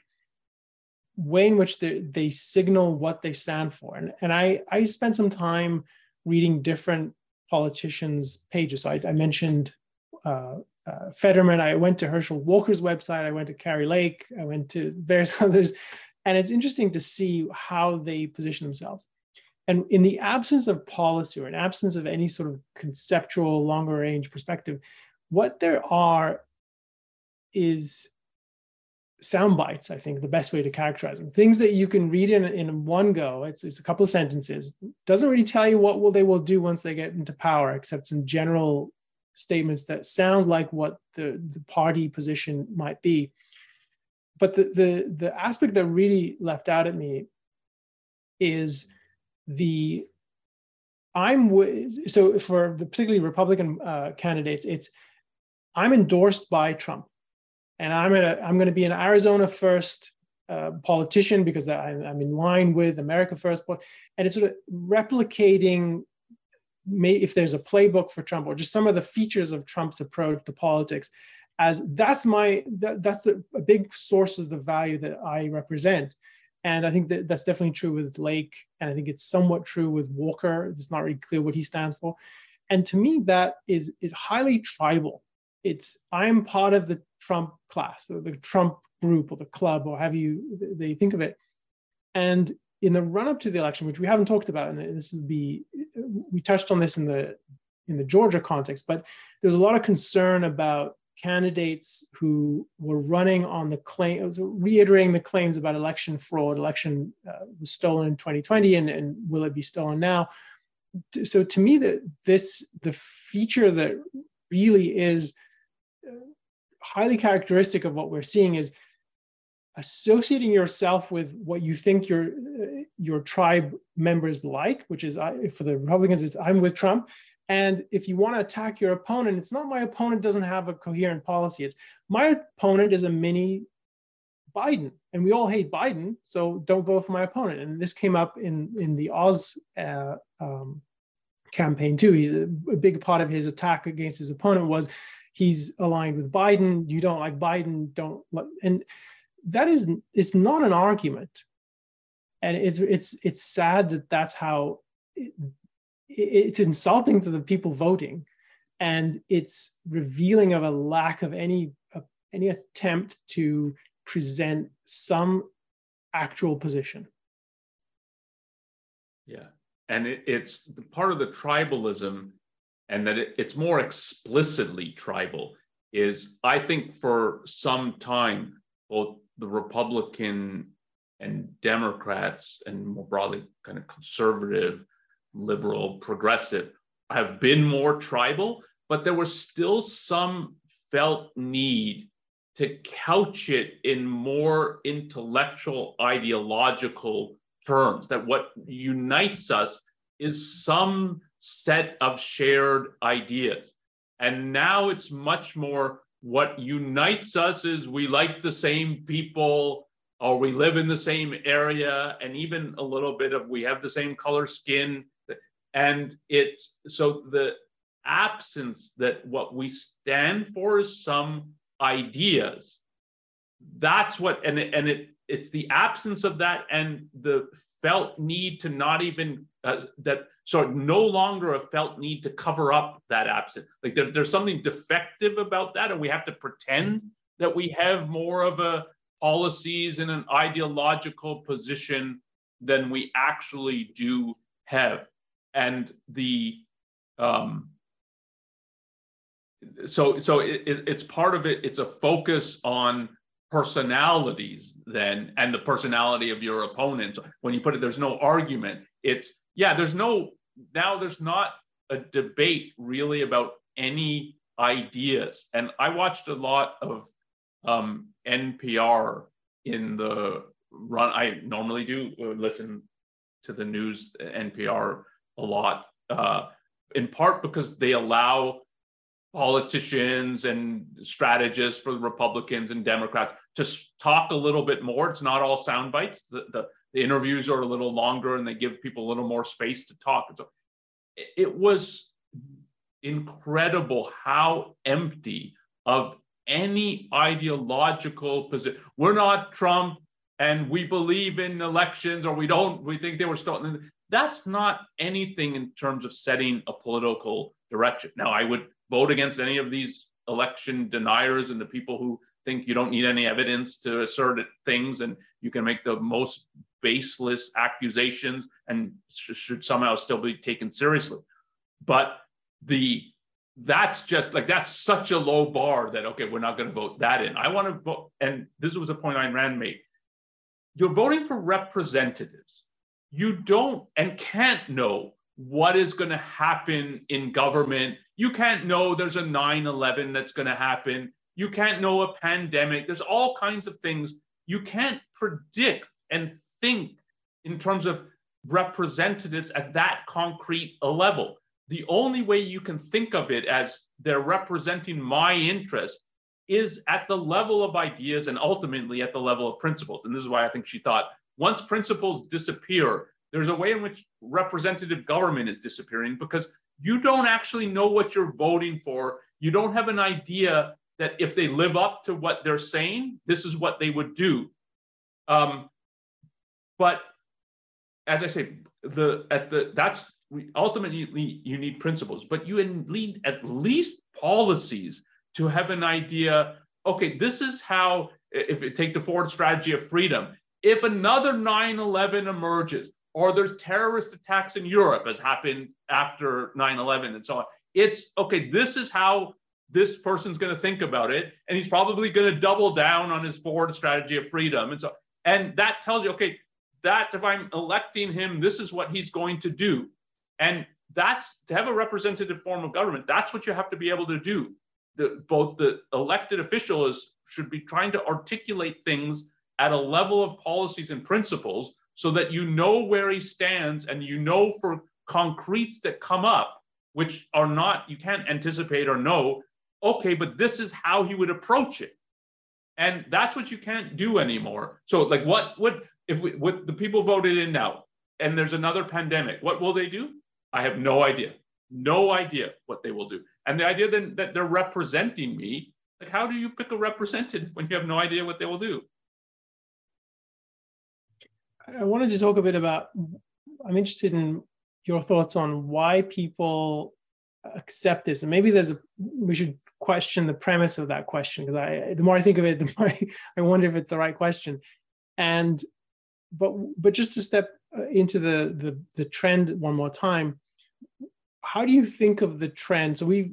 way in which they, they signal what they stand for. And, and I, I spent some time reading different politicians' pages. So I, I mentioned uh, uh, Fetterman, I went to Herschel Walker's website, I went to Carrie Lake, I went to various others. And it's interesting to see how they position themselves. And in the absence of policy or an absence of any sort of conceptual longer range perspective, what there are is sound bites, I think, the best way to characterize them. Things that you can read in, in one go, it's, it's a couple of sentences, doesn't really tell you what will they will do once they get into power, except some general statements that sound like what the, the party position might be. But the, the, the aspect that really leapt out at me is the, I'm, w- so for the particularly Republican uh, candidates, it's, I'm endorsed by Trump, and I'm gonna, I'm gonna be an Arizona first uh, politician because I'm, I'm in line with America first. And it's sort of replicating, may, if there's a playbook for Trump or just some of the features of Trump's approach to politics, as that's my, that, that's a big source of the value that I represent. And I think that that's definitely true with Lake. And I think it's somewhat true with Walker. It's not really clear what he stands for. And to me, that is, is highly tribal. It's, I'm part of the Trump class, the, the Trump group or the club, or have you, they think of it. And in the run up to the election, which we haven't talked about, and this would be, we touched on this in the, in the Georgia context, but there's a lot of concern about candidates who were running on the claim, it was reiterating the claims about election fraud, election uh, was stolen in twenty twenty, and, and will it be stolen now? So to me, that this, the feature that really is highly characteristic of what we're seeing is associating yourself with what you think your, your tribe members like, which is, I, for the Republicans, it's I'm with Trump. And if you want to attack your opponent, it's not my opponent doesn't have a coherent policy. It's my opponent is a mini Biden, and we all hate Biden, so don't vote for my opponent. And this came up in, in the Oz uh, um, campaign too. He's a, a big part of his attack against his opponent was he's aligned with Biden. You don't like Biden, don't. And that is, it's not an argument. And it's it's it's sad that that's how. It, It's insulting to the people voting, and it's revealing of a lack of any uh, any attempt to present some actual position. Yeah, and it, it's part of the tribalism, and that it, it's more explicitly tribal. Is I think for some time both the Republican and Democrats, and more broadly kind of conservative, liberal, progressive, have been more tribal, but there was still some felt need to couch it in more intellectual, ideological terms, that what unites us is some set of shared ideas. And now it's much more what unites us is we like the same people, or we live in the same area, and even a little bit of we have the same color skin. And it's so the absence that what we stand for is some ideas. That's what, and it, and it it's the absence of that and the felt need to not even uh, that. So no longer a felt need to cover up that absence. Like there, there's something defective about that, and we have to pretend that we have more of a policies and an ideological position than we actually do have. And the, um, so so it, it, it's part of it, it's a focus on personalities then, and the personality of your opponents. When you put it, there's no argument. It's, yeah, there's no, now there's not a debate really about any ideas. And I watched a lot of um, N P R in the run, I normally do listen to the news, N P R, a lot, uh, in part because they allow politicians and strategists for the Republicans and Democrats to talk a little bit more. It's not all sound bites. The, the, the interviews are a little longer, and they give people a little more space to talk. So it was incredible how empty of any ideological position. We're not Trump, and we believe in elections, or we don't, we think they were stolen. That's not anything in terms of setting a political direction. Now, I would vote against any of these election deniers and the people who think you don't need any evidence to assert things, and you can make the most baseless accusations and sh- should somehow still be taken seriously. But the that's just like, that's such a low bar that, okay, we're not going to vote that in. I want to vote, and this was a point Ayn Rand made. You're voting for representatives. You don't and can't know what is going to happen in government You can't know there's a nine eleven that's going to happen. You can't know a pandemic. There's all kinds of things you can't predict and think in terms of representatives at that concrete level. The only way you can think of it as they're representing my interest is at the level of ideas and ultimately at the level of principles. And this is why I think she thought once principles disappear, there's a way in which representative government is disappearing because you don't actually know what you're voting for. You don't have an idea that if they live up to what they're saying, this is what they would do. Um, but as I say, the at the that's ultimately you need principles, but you need at least policies to have an idea. Okay, this is how. If you take the forward strategy of freedom, if another nine eleven emerges, or there's terrorist attacks in Europe, as happened after nine eleven, and so on, it's okay. This is how this person's going to think about it, and he's probably going to double down on his forward strategy of freedom, and so and that tells you, okay, that if I'm electing him, this is what he's going to do. And that's, to have a representative form of government, that's what you have to be able to do. The, both the elected official is, should be trying to articulate things at a level of policies and principles so that you know where he stands and you know for concretes that come up, which are not, you can't anticipate or know, okay, but this is how he would approach it. And that's what you can't do anymore. So like what would, if we, what the people voted in now, and there's another pandemic, what will they do? I have no idea, no idea what they will do. And the idea then that they're representing me, like how do you pick a representative when you have no idea what they will do? I wanted to talk a bit about, I'm interested in your thoughts on why people accept this. And maybe there's a, we should question the premise of that question, because I, the more I think of it, the more I, I wonder if it's the right question. And But but just to step into the, the the trend one more time, how do you think of the trend? So we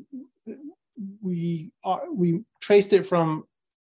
we are, we traced it from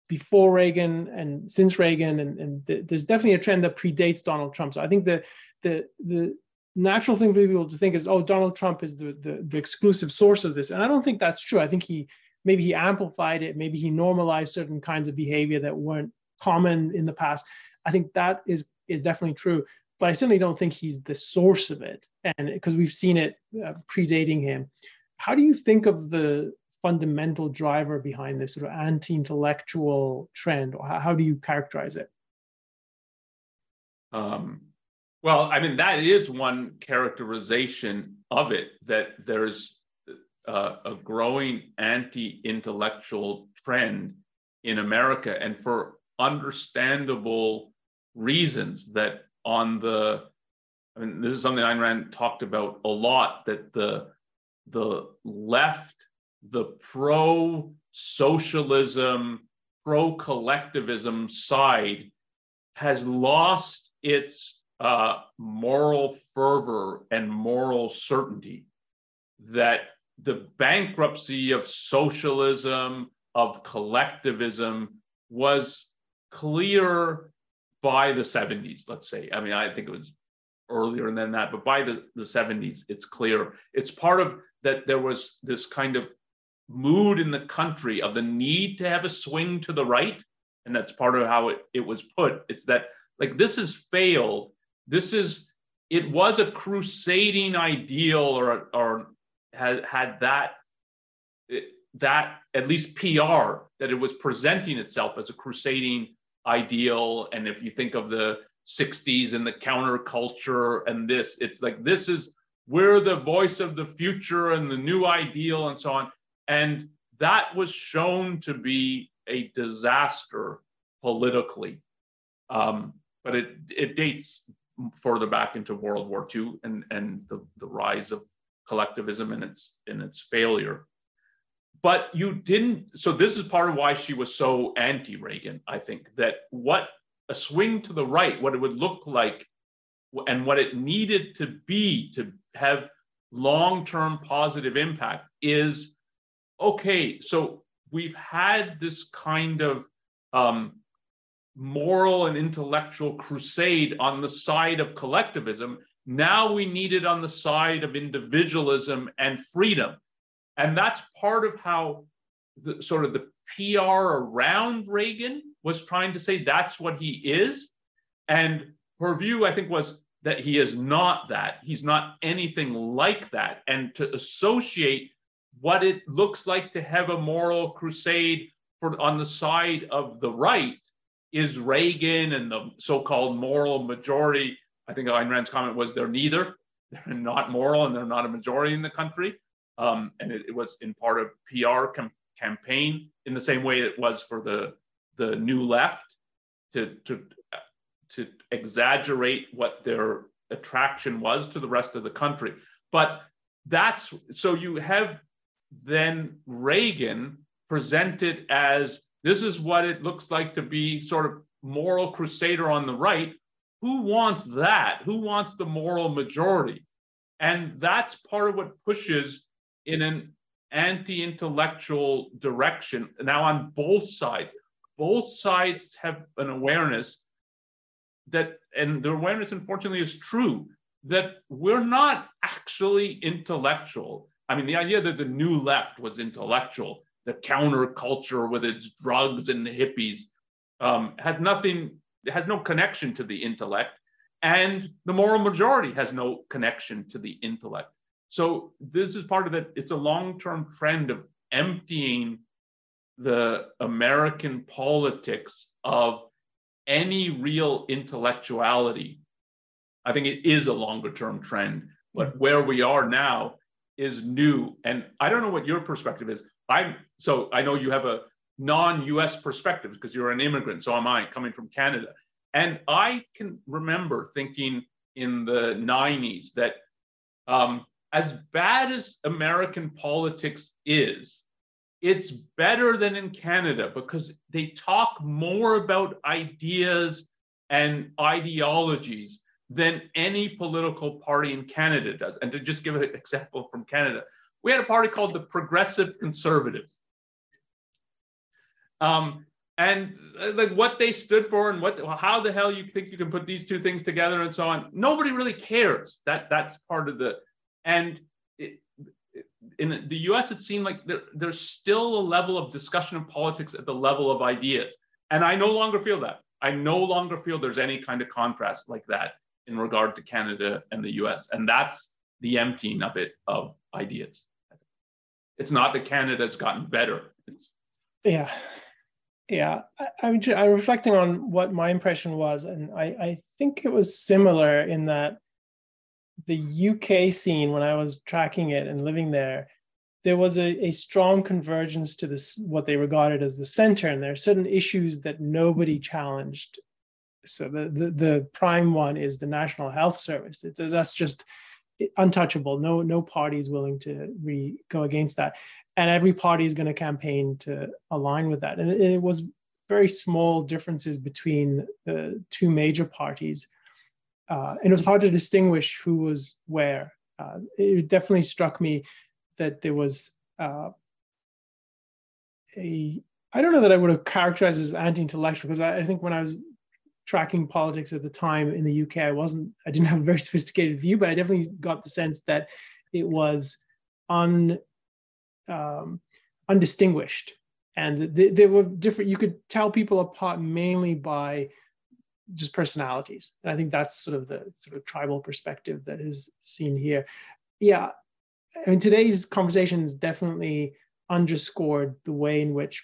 before Reagan and since Reagan, and, and the, there's definitely a trend that predates Donald Trump. So I think the the the natural thing for people to think is, oh, Donald Trump is the the, the exclusive source of this, and I don't think that's true. I think he maybe he amplified it, maybe he normalized certain kinds of behavior that weren't common in the past. I think that is is definitely true, but I certainly don't think he's the source of it, and because we've seen it uh, predating him. How do you think of the fundamental driver behind this sort of anti-intellectual trend, or how, how do you characterize it? Um, well, I mean, that is one characterization of it, that there's uh, a growing anti-intellectual trend in America, and for understandable reasons that on the, I mean, this is something Ayn Rand talked about a lot, that the, the left, the pro-socialism, pro-collectivism side has lost its uh, moral fervor and moral certainty, that the bankruptcy of socialism, of collectivism was clear by the seventies, let's say. I mean, I think it was earlier than that, but by the, the seventies, it's clear. It's part of that there was this kind of mood in the country of the need to have a swing to the right. And that's part of how it, it was put. It's that, like, this has failed. This is, it was a crusading ideal, or, or had, had that, it, that at least P R, that it was presenting itself as a crusading ideal. And if you think of the sixties and the counterculture and this, it's like, this is, we're the voice of the future and the new ideal and so on. And that was shown to be a disaster politically. Um, but it, it dates further back into World War Two and, and the, the rise of collectivism and its, and its failure. But you didn't, so this is part of why she was so anti-Reagan, I think, that what a swing to the right, what it would look like and what it needed to be to have long-term positive impact is, okay, so we've had this kind of um, moral and intellectual crusade on the side of collectivism. Now we need it on the side of individualism and freedom. And that's part of how the, sort of the P R around Reagan was trying to say that's what he is. And her view, I think, was that he is not that. He's not anything like that. And to associate what it looks like to have a moral crusade for, on the side of the right is Reagan and the so-called moral majority. I think Ayn Rand's comment was they're neither. They're not moral and they're not a majority in the country. Um, and it, it was in part of P R com- campaign in the same way it was for the, the new left to, to, to exaggerate what their attraction was to the rest of the country. But that's, so you have then Reagan presented as this is what it looks like to be sort of moral crusader on the right. Who wants that? Who wants the moral majority? And that's part of what pushes in an anti-intellectual direction. Now on both sides, both sides have an awareness that, and the awareness unfortunately is true, that we're not actually intellectual. I mean, the idea that the new left was intellectual, the counterculture with its drugs and the hippies, um, has nothing, has no connection to the intellect. And the moral majority has no connection to the intellect. So this is part of it. It's a long-term trend of emptying the American politics of any real intellectuality. I think it is a longer-term trend, but where we are now is new. And I don't know what your perspective is. I'm so I know you have a non-U S perspective because you're an immigrant, so am I, coming from Canada. And I can remember thinking in the nineties that um, as bad as American politics is, it's better than in Canada because they talk more about ideas and ideologies than any political party in Canada does. And to just give an example from Canada, we had a party called the Progressive Conservatives. Um, and like what they stood for and what, how the hell you think you can put these two things together and so on. Nobody really cares. That that's part of the, and it, in the U S it seemed like there, there's still a level of discussion of politics at the level of ideas. And I no longer feel that. I no longer feel there's any kind of contrast like that in regard to Canada and the U S. And that's the emptying of it, of ideas. It's not that Canada's gotten better. It's, yeah. Yeah, I, I'm, I'm reflecting on what my impression was, and I, I think it was similar in that the U K scene, when I was tracking it and living there, there was a, a strong convergence to this, what they regarded as the center, and there are certain issues that nobody challenged. So the the, the prime one is the National Health Service. It, that's just untouchable. No, no party is willing to re, go against that. And every party is going to campaign to align with that. And it was very small differences between the two major parties. Uh, and it was hard to distinguish who was where. Uh, it definitely struck me that there was uh, a, I don't know that I would have characterized as anti-intellectual, because I, I think when I was tracking politics at the time in the U K, I wasn't, I didn't have a very sophisticated view, but I definitely got the sense that it was on, Um, undistinguished, and they, they were different. You could tell people apart mainly by just personalities, and I think that's sort of the sort of tribal perspective that is seen here. Yeah, I mean today's conversations definitely underscored the way in which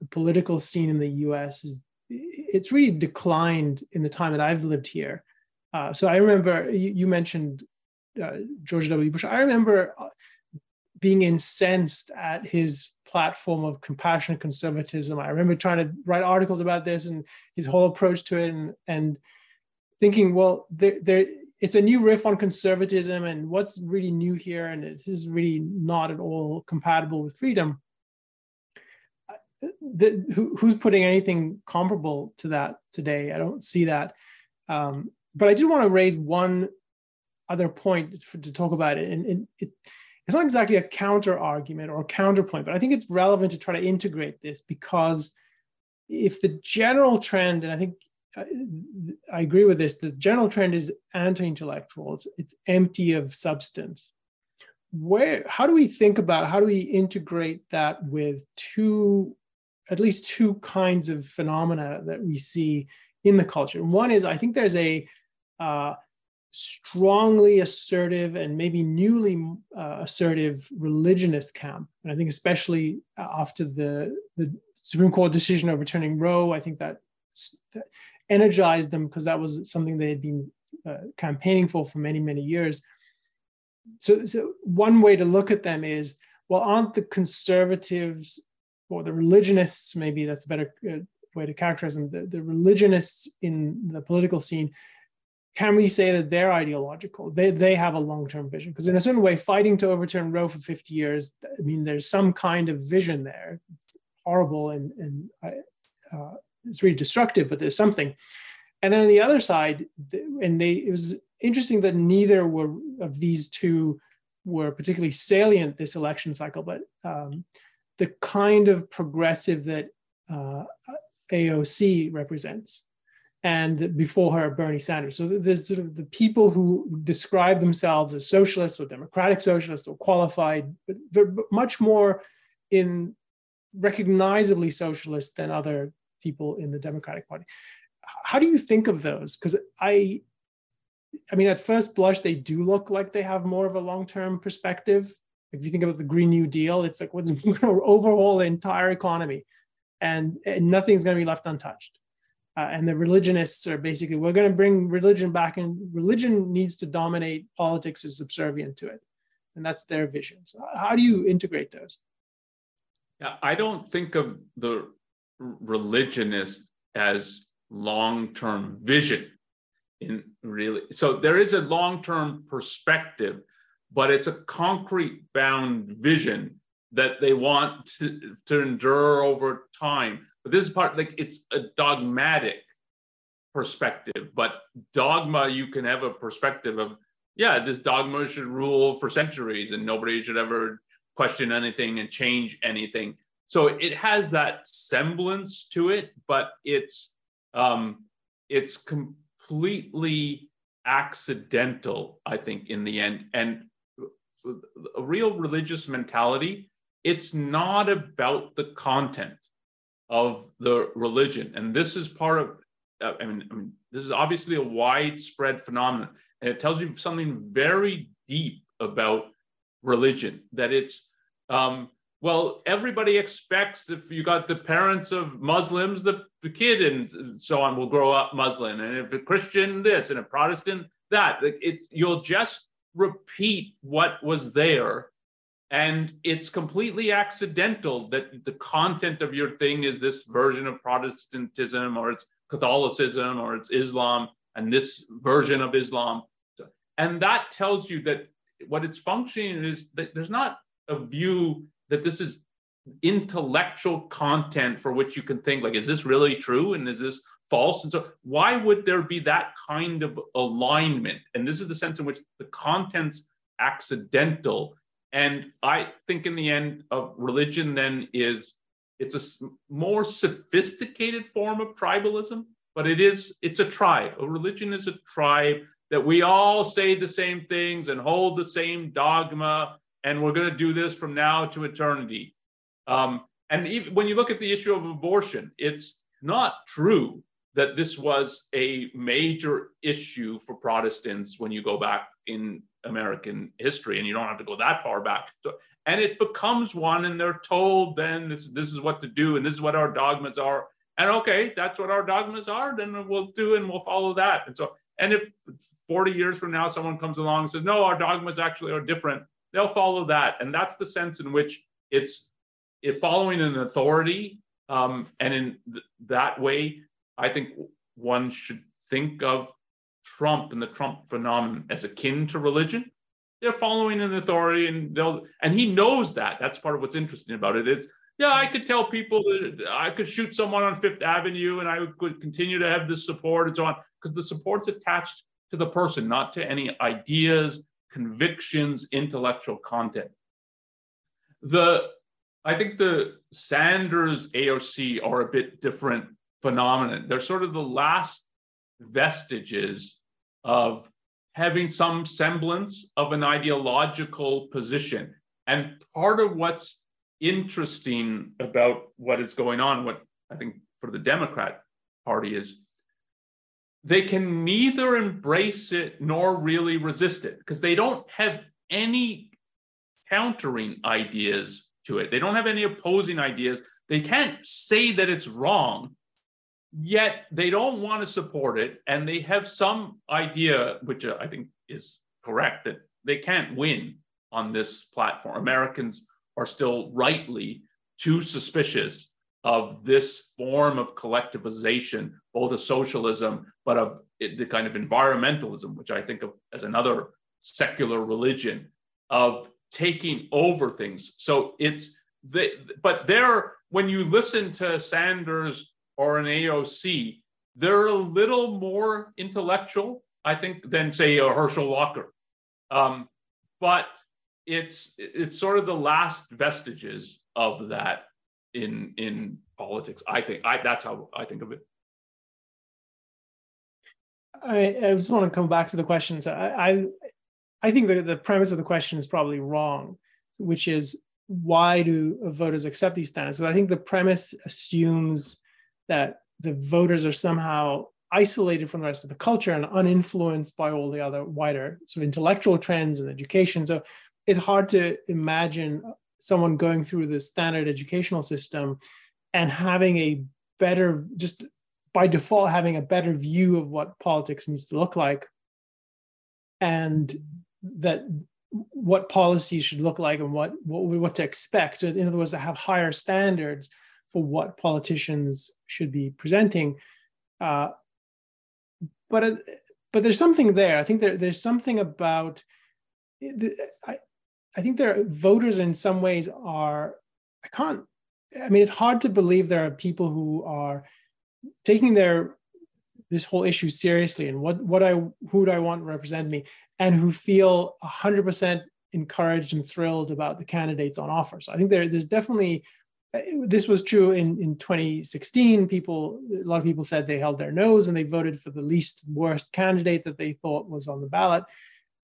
the political scene in the U S is. It's really declined in the time that I've lived here. Uh, so I remember you, you mentioned uh, George W. Bush. I remember. Uh, being incensed at his platform of compassionate conservatism. I remember trying to write articles about this and his whole approach to it, and, and thinking, well, there, there, it's a new riff on conservatism, and what's really new here, and this is really not at all compatible with freedom. The, who, who's putting anything comparable to that today? I don't see that. Um, but I do want to raise one other point for, to talk about it, and, and it. It's not exactly a counter argument or a counterpoint, but I think it's relevant to try to integrate this, because if the general trend, and I think I agree with this, the general trend is anti-intellectual, it's, it's empty of substance. where, how do we think about, how do we integrate that with two, at least two kinds of phenomena that we see in the culture? One is, I think there's a uh, strongly assertive and maybe newly uh, assertive religionist camp. And I think especially after the, the Supreme Court decision overturning Roe, I think that, that energized them, because that was something they had been uh, campaigning for for many, many years. So, so one way to look at them is, well, aren't the conservatives or the religionists, maybe that's a better uh, way to characterize them, the, the religionists in the political scene, can we say that they're ideological? They, they have a long-term vision, because in a certain way, fighting to overturn Roe for fifty years, I mean, there's some kind of vision there. It's horrible and, and uh, it's really destructive, but there's something. And then on the other side, and they, it was interesting that neither were of these two were particularly salient this election cycle, but um, the kind of progressive that uh, A O C represents, and before her, Bernie Sanders. So there's sort of the people who describe themselves as socialists or democratic socialists or qualified, but they're much more in recognizably socialist than other people in the Democratic Party. How do you think of those? Because I, I mean, at first blush, they do look like they have more of a long-term perspective. If you think about the Green New Deal, it's like, what's going to overhaul the entire economy, and, and nothing's going to be left untouched. Uh, and the religionists are basically, we're going to bring religion back, and religion needs to dominate, politics is subservient to it. And that's their vision. So how do you integrate those? Yeah, I don't think of the religionist as long-term vision in really. So there is a long-term perspective, but it's a concrete bound vision that they want to, to endure over time. But this is part, like, it's a dogmatic perspective, but dogma, you can have a perspective of, yeah, this dogma should rule for centuries and nobody should ever question anything and change anything. So it has that semblance to it, but it's, um, it's completely accidental, I think, in the end. And a real religious mentality, it's not about the content of the religion. And this is part of, I mean, I mean, this is obviously a widespread phenomenon. And it tells you something very deep about religion, that it's, um, well, everybody expects, if you got the parents of Muslims, the, the kid and so on will grow up Muslim. And if a Christian, this, and a Protestant, that, it's, you'll just repeat what was there. And it's completely accidental that the content of your thing is this version of Protestantism, or it's Catholicism, or it's Islam, and this version of Islam. And that tells you that what it's functioning is that there's not a view that this is intellectual content for which you can think, like, is this really true? And is this false? And so why would there be that kind of alignment? And this is the sense in which the content's accidental. And I think in the end of religion then is, it's a more sophisticated form of tribalism, but it is, it's a tribe. A religion is a tribe that we all say the same things and hold the same dogma, and we're going to do this from now to eternity. Um, and even when you look at the issue of abortion, it's not true that this was a major issue for Protestants when you go back in American history, and you don't have to go that far back. So, and it becomes one, and they're told then this, this is what to do, and this is what our dogmas are. And okay, that's what our dogmas are, then we'll do and we'll follow that. And so, and if forty years from now, someone comes along and says, no, our dogmas actually are different, they'll follow that. And that's the sense in which it's, if following an authority, um, and in th that way, I think one should think of Trump and the Trump phenomenon as akin to religion. They're following an authority, and they'll, and he knows that. That's part of what's interesting about it. It's, yeah, I could tell people that I could shoot someone on Fifth Avenue and I could continue to have this support and so on, because the support's attached to the person, not to any ideas, convictions, intellectual content. The, I think the Sanders A O C are a bit different phenomenon. They're sort of the last vestiges of having some semblance of an ideological position. And part of what's interesting about what is going on, what I think for the Democrat Party is, they can neither embrace it nor really resist it, because they don't have any countering ideas to it. They don't have any opposing ideas. They can't say that it's wrong, yet they don't want to support it. And they have some idea, which I think is correct, that they can't win on this platform. Americans are still rightly too suspicious of this form of collectivization, both of socialism, but of the kind of environmentalism, which I think of as another secular religion, of taking over things. So it's, they, but there, when you listen to Sanders or an A O C, they're a little more intellectual, I think, than say a Herschel Walker. Um, but it's it's sort of the last vestiges of that in in politics, I think. I, that's how I think of it. I, I just want to come back to the questions. I I, I think the, the premise of the question is probably wrong, which is, why do voters accept these standards? So I think the premise assumes that the voters are somehow isolated from the rest of the culture and uninfluenced by all the other wider sort of intellectual trends and education. So it's hard to imagine someone going through the standard educational system and having a better, just by default, having a better view of what politics needs to look like, and that what policies should look like and what, what, what to expect. So in other words, to have higher standards for what politicians should be presenting. Uh, but, but there's something there. I think there, there's something about, I, I think there are voters in some ways are, I can't, I mean, it's hard to believe there are people who are taking their, this whole issue seriously, and what, what I, who do I want to represent me, and who feel one hundred percent encouraged and thrilled about the candidates on offer. So I think there, there's definitely, this was true in, in twenty sixteen, people, a lot of people said they held their nose and they voted for the least worst candidate that they thought was on the ballot.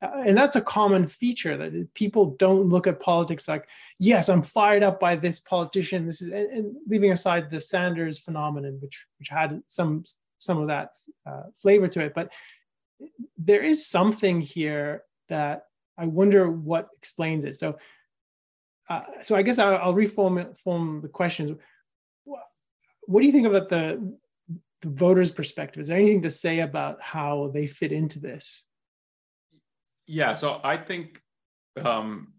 Uh, and that's a common feature, that people don't look at politics like, yes, I'm fired up by this politician. This is, and, and leaving aside the Sanders phenomenon, which, which had some, some of that uh, flavor to it. But there is something here that I wonder what explains it. So, uh, so I guess I'll, I'll reform form the questions. What do you think about the, the voters' perspective? Is there anything to say about how they fit into this? Yeah, so I think um,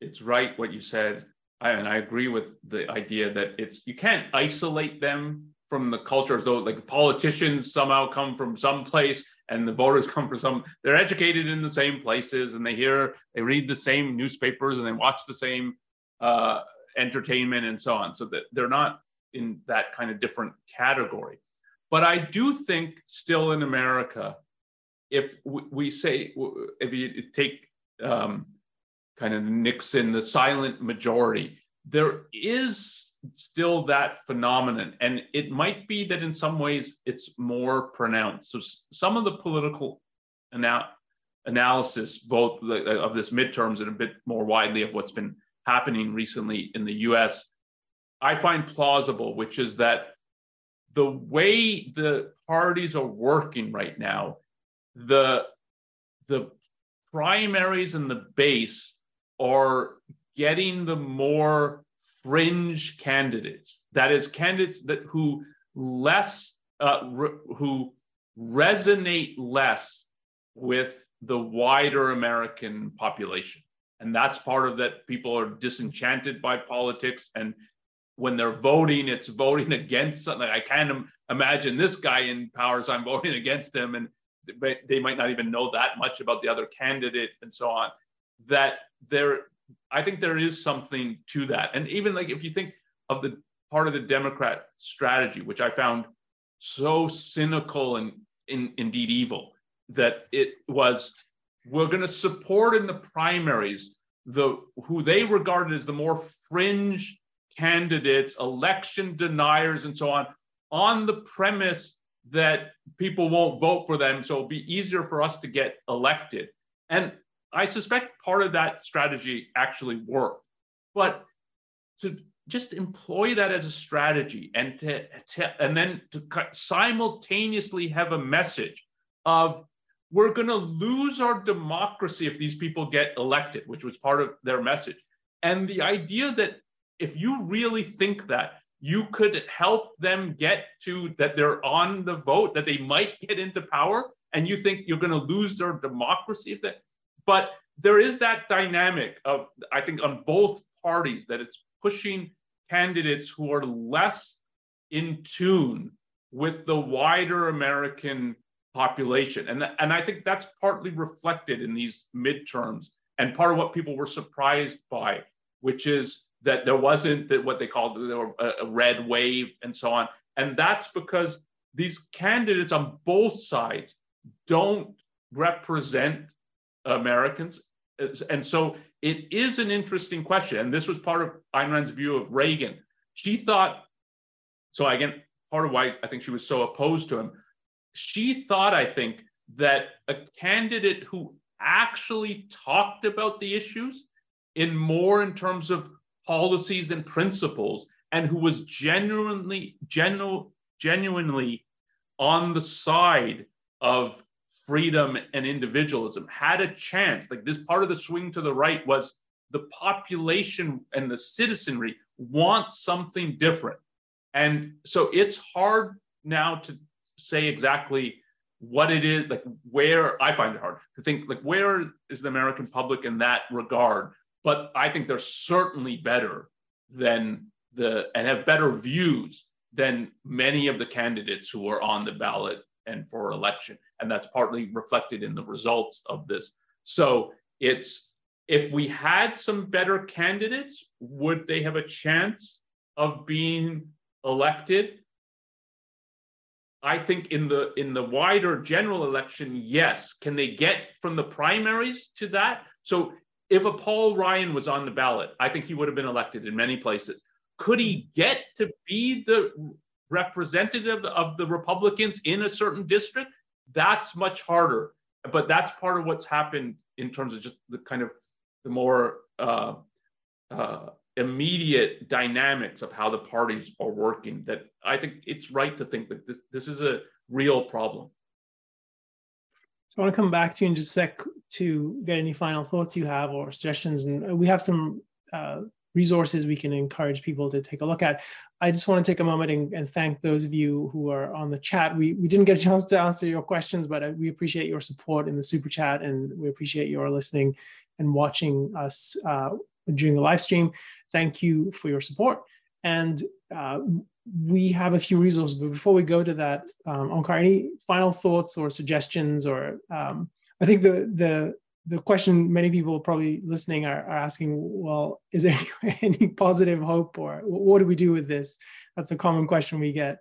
it's right what you said, I, and I agree with the idea that it's, you can't isolate them from the culture as though like politicians somehow come from some place and the voters come from some, they're educated in the same places and they hear, they read the same newspapers and they watch the same uh, entertainment and so on. So that they're not in that kind of different category. But I do think still in America, if we say, if you take um, kind of Nixon, the silent majority, there is still that phenomenon. And it might be that in some ways it's more pronounced. So some of the political ana analysis, both of this midterms and a bit more widely of what's been happening recently in the U S, I find plausible, which is that the way the parties are working right now, the the primaries and the base are getting the more fringe candidates, that is candidates that who less uh, re who resonate less with the wider American population. And that's part of that. People are disenchanted by politics, and when they're voting, it's voting against something. I can't imagine this guy in power, so I'm voting against him. And but they might not even know that much about the other candidate and so on, that there, I think there is something to that. And even like, if you think of the part of the Democrat strategy, which I found so cynical and in, indeed evil, that it was, we're going to support in the primaries, the who they regarded as the more fringe candidates, election deniers and so on, on the premise that people won't vote for them, so it'll be easier for us to get elected. And I suspect part of that strategy actually worked. But to just employ that as a strategy and to, to and then to simultaneously have a message of, we're going to lose our democracy if these people get elected, which was part of their message. And the idea that if you really think that, you could help them get to that they're on the vote, that they might get into power, and you think you're going to lose their democracy. If they, but there is that dynamic of, I think, on both parties, that it's pushing candidates who are less in tune with the wider American population. And, and I think that's partly reflected in these midterms and part of what people were surprised by, which is that there wasn't that what they called a red wave and so on. And that's because these candidates on both sides don't represent Americans. And so it is an interesting question. And this was part of Ayn Rand's view of Reagan. She thought, so again, part of why I think she was so opposed to him, she thought, I think, that a candidate who actually talked about the issues in more in terms of policies and principles, and who was genuinely, genu- genuinely on the side of freedom and individualism, had a chance. Like, this part of the swing to the right was the population and the citizenry wants something different. And so it's hard now to say exactly what it is, like where, I find it hard to think, like, where is the American public in that regard? But I think they're certainly better than the, and have better views than many of the candidates who are on the ballot and for election. And that's partly reflected in the results of this. So it's, if we had some better candidates, would they have a chance of being elected? I think in the in the wider general election, yes. Can they get from the primaries to that? So if a Paul Ryan was on the ballot, I think he would have been elected in many places. Could he get to be the representative of the Republicans in a certain district? That's much harder. But that's part of what's happened in terms of just the kind of the more uh, uh, immediate dynamics of how the parties are working, that I think it's right to think that this, this is a real problem. So I want to come back to you in just a sec to get any final thoughts you have or suggestions. And we have some uh, resources we can encourage people to take a look at. I just want to take a moment and, and thank those of you who are on the chat. We, we didn't get a chance to answer your questions, but we appreciate your support in the super chat, and we appreciate your listening and watching us uh, during the live stream. Thank you for your support. And uh, we have a few resources, but before we go to that, um, Onkar, any final thoughts or suggestions? Or um, I think the the the question many people probably listening are, are asking, well, is there any, any positive hope, or what do we do with this? That's a common question we get.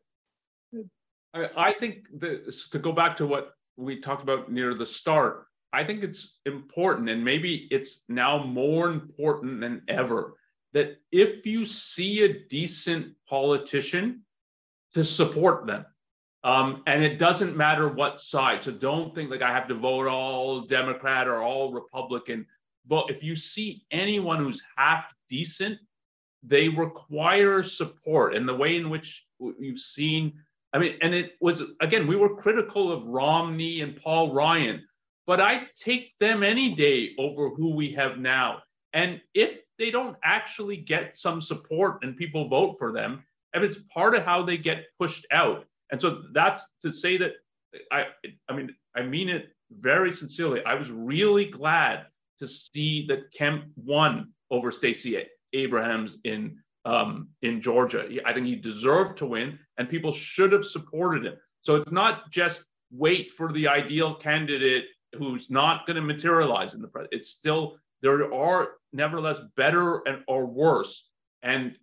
I, I think that, to go back to what we talked about near the start, I think it's important, and maybe it's now more important than ever, that if you see a decent politician, to support them. Um, and it doesn't matter what side. So don't think like I have to vote all Democrat or all Republican. Vote. If you see anyone who's half decent, they require support. And the way in which you've seen, I mean, and it was, again, we were critical of Romney and Paul Ryan, but I take them any day over who we have now. And if they don't actually get some support and people vote for them, and it's part of how they get pushed out. And so that's to say that, I I mean, I mean it very sincerely. I was really glad to see that Kemp won over Stacey Abrams in, um, in Georgia. I think he deserved to win, and people should have supported him. So it's not just wait for the ideal candidate who's not going to materialize in the president. It's still, there are nevertheless better and or worse, and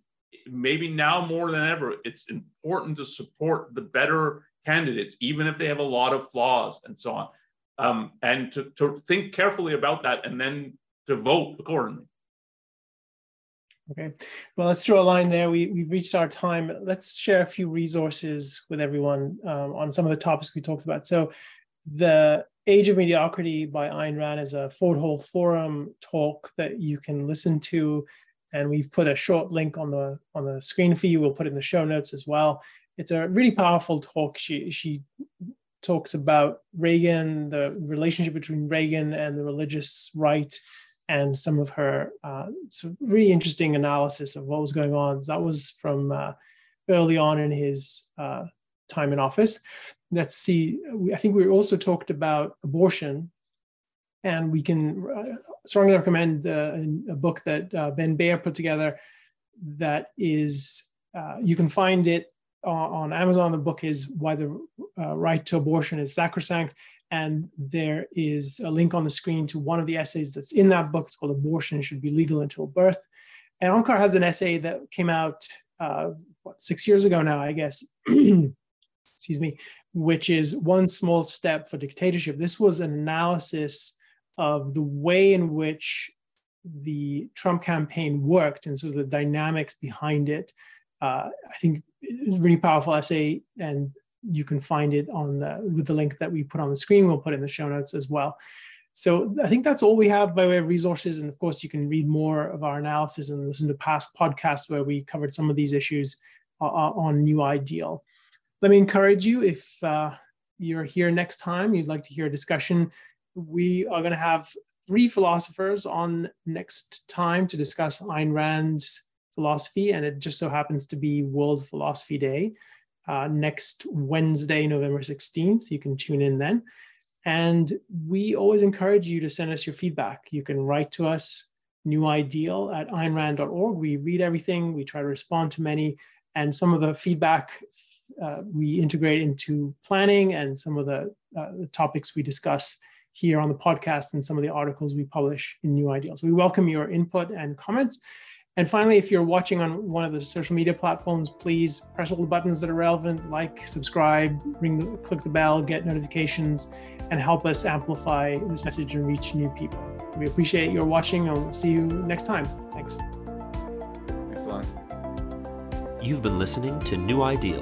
maybe now more than ever, it's important to support the better candidates, even if they have a lot of flaws and so on, um, and to, to think carefully about that and then to vote accordingly. Okay, well, let's draw a line there. We, we've reached our time. Let's share a few resources with everyone um, on some of the topics we talked about. So the Age of Mediocrity by Ayn Rand is a Ford Hall Forum talk that you can listen to. And we've put a short link on the, on the screen for you. We'll put it in the show notes as well. It's a really powerful talk. She, she talks about Reagan, the relationship between Reagan and the religious right, and some of her uh, sort of really interesting analysis of what was going on. That was from uh, early on in his uh, time in office. Let's see, we, I think we also talked about abortion, and we can uh, strongly recommend uh, a book that uh, Ben Baer put together that is, uh, you can find it on, on Amazon. The book is Why the uh, Right to Abortion is Sacrosanct. And there is a link on the screen to one of the essays that's in that book. It's called Abortion Should Be Legal Until Birth. And Onkar has an essay that came out, uh, what, six years ago now, I guess, excuse me, which is One Small Step for Dictatorship. This was an analysis of the way in which the Trump campaign worked and sort of the dynamics behind it. Uh, I think it's a really powerful essay, and you can find it on the, with the link that we put on the screen. We'll put it in the show notes as well. So I think that's all we have by way of resources. And of course, you can read more of our analysis and listen to past podcasts where we covered some of these issues uh, on New Ideal. Let me encourage you, if uh, you're here next time, you'd like to hear a discussion, we are going to have three philosophers on next time to discuss Ayn Rand's philosophy. And it just so happens to be World Philosophy Day. Uh, next Wednesday, November sixteenth. You can tune in then. And we always encourage you to send us your feedback. You can write to us, new ideal at ayn rand dot org. We read everything. We try to respond to many. And some of the feedback uh, we integrate into planning, and some of the, uh, the topics we discuss here on the podcast, and some of the articles we publish in New Ideals. We welcome your input and comments. And finally, if you're watching on one of the social media platforms, please press all the buttons that are relevant, like, subscribe, ring the, click the bell, get notifications, and help us amplify this message and reach new people. We appreciate your watching, and we'll see you next time. Thanks. Thanks a lot. You've been listening to New Ideal,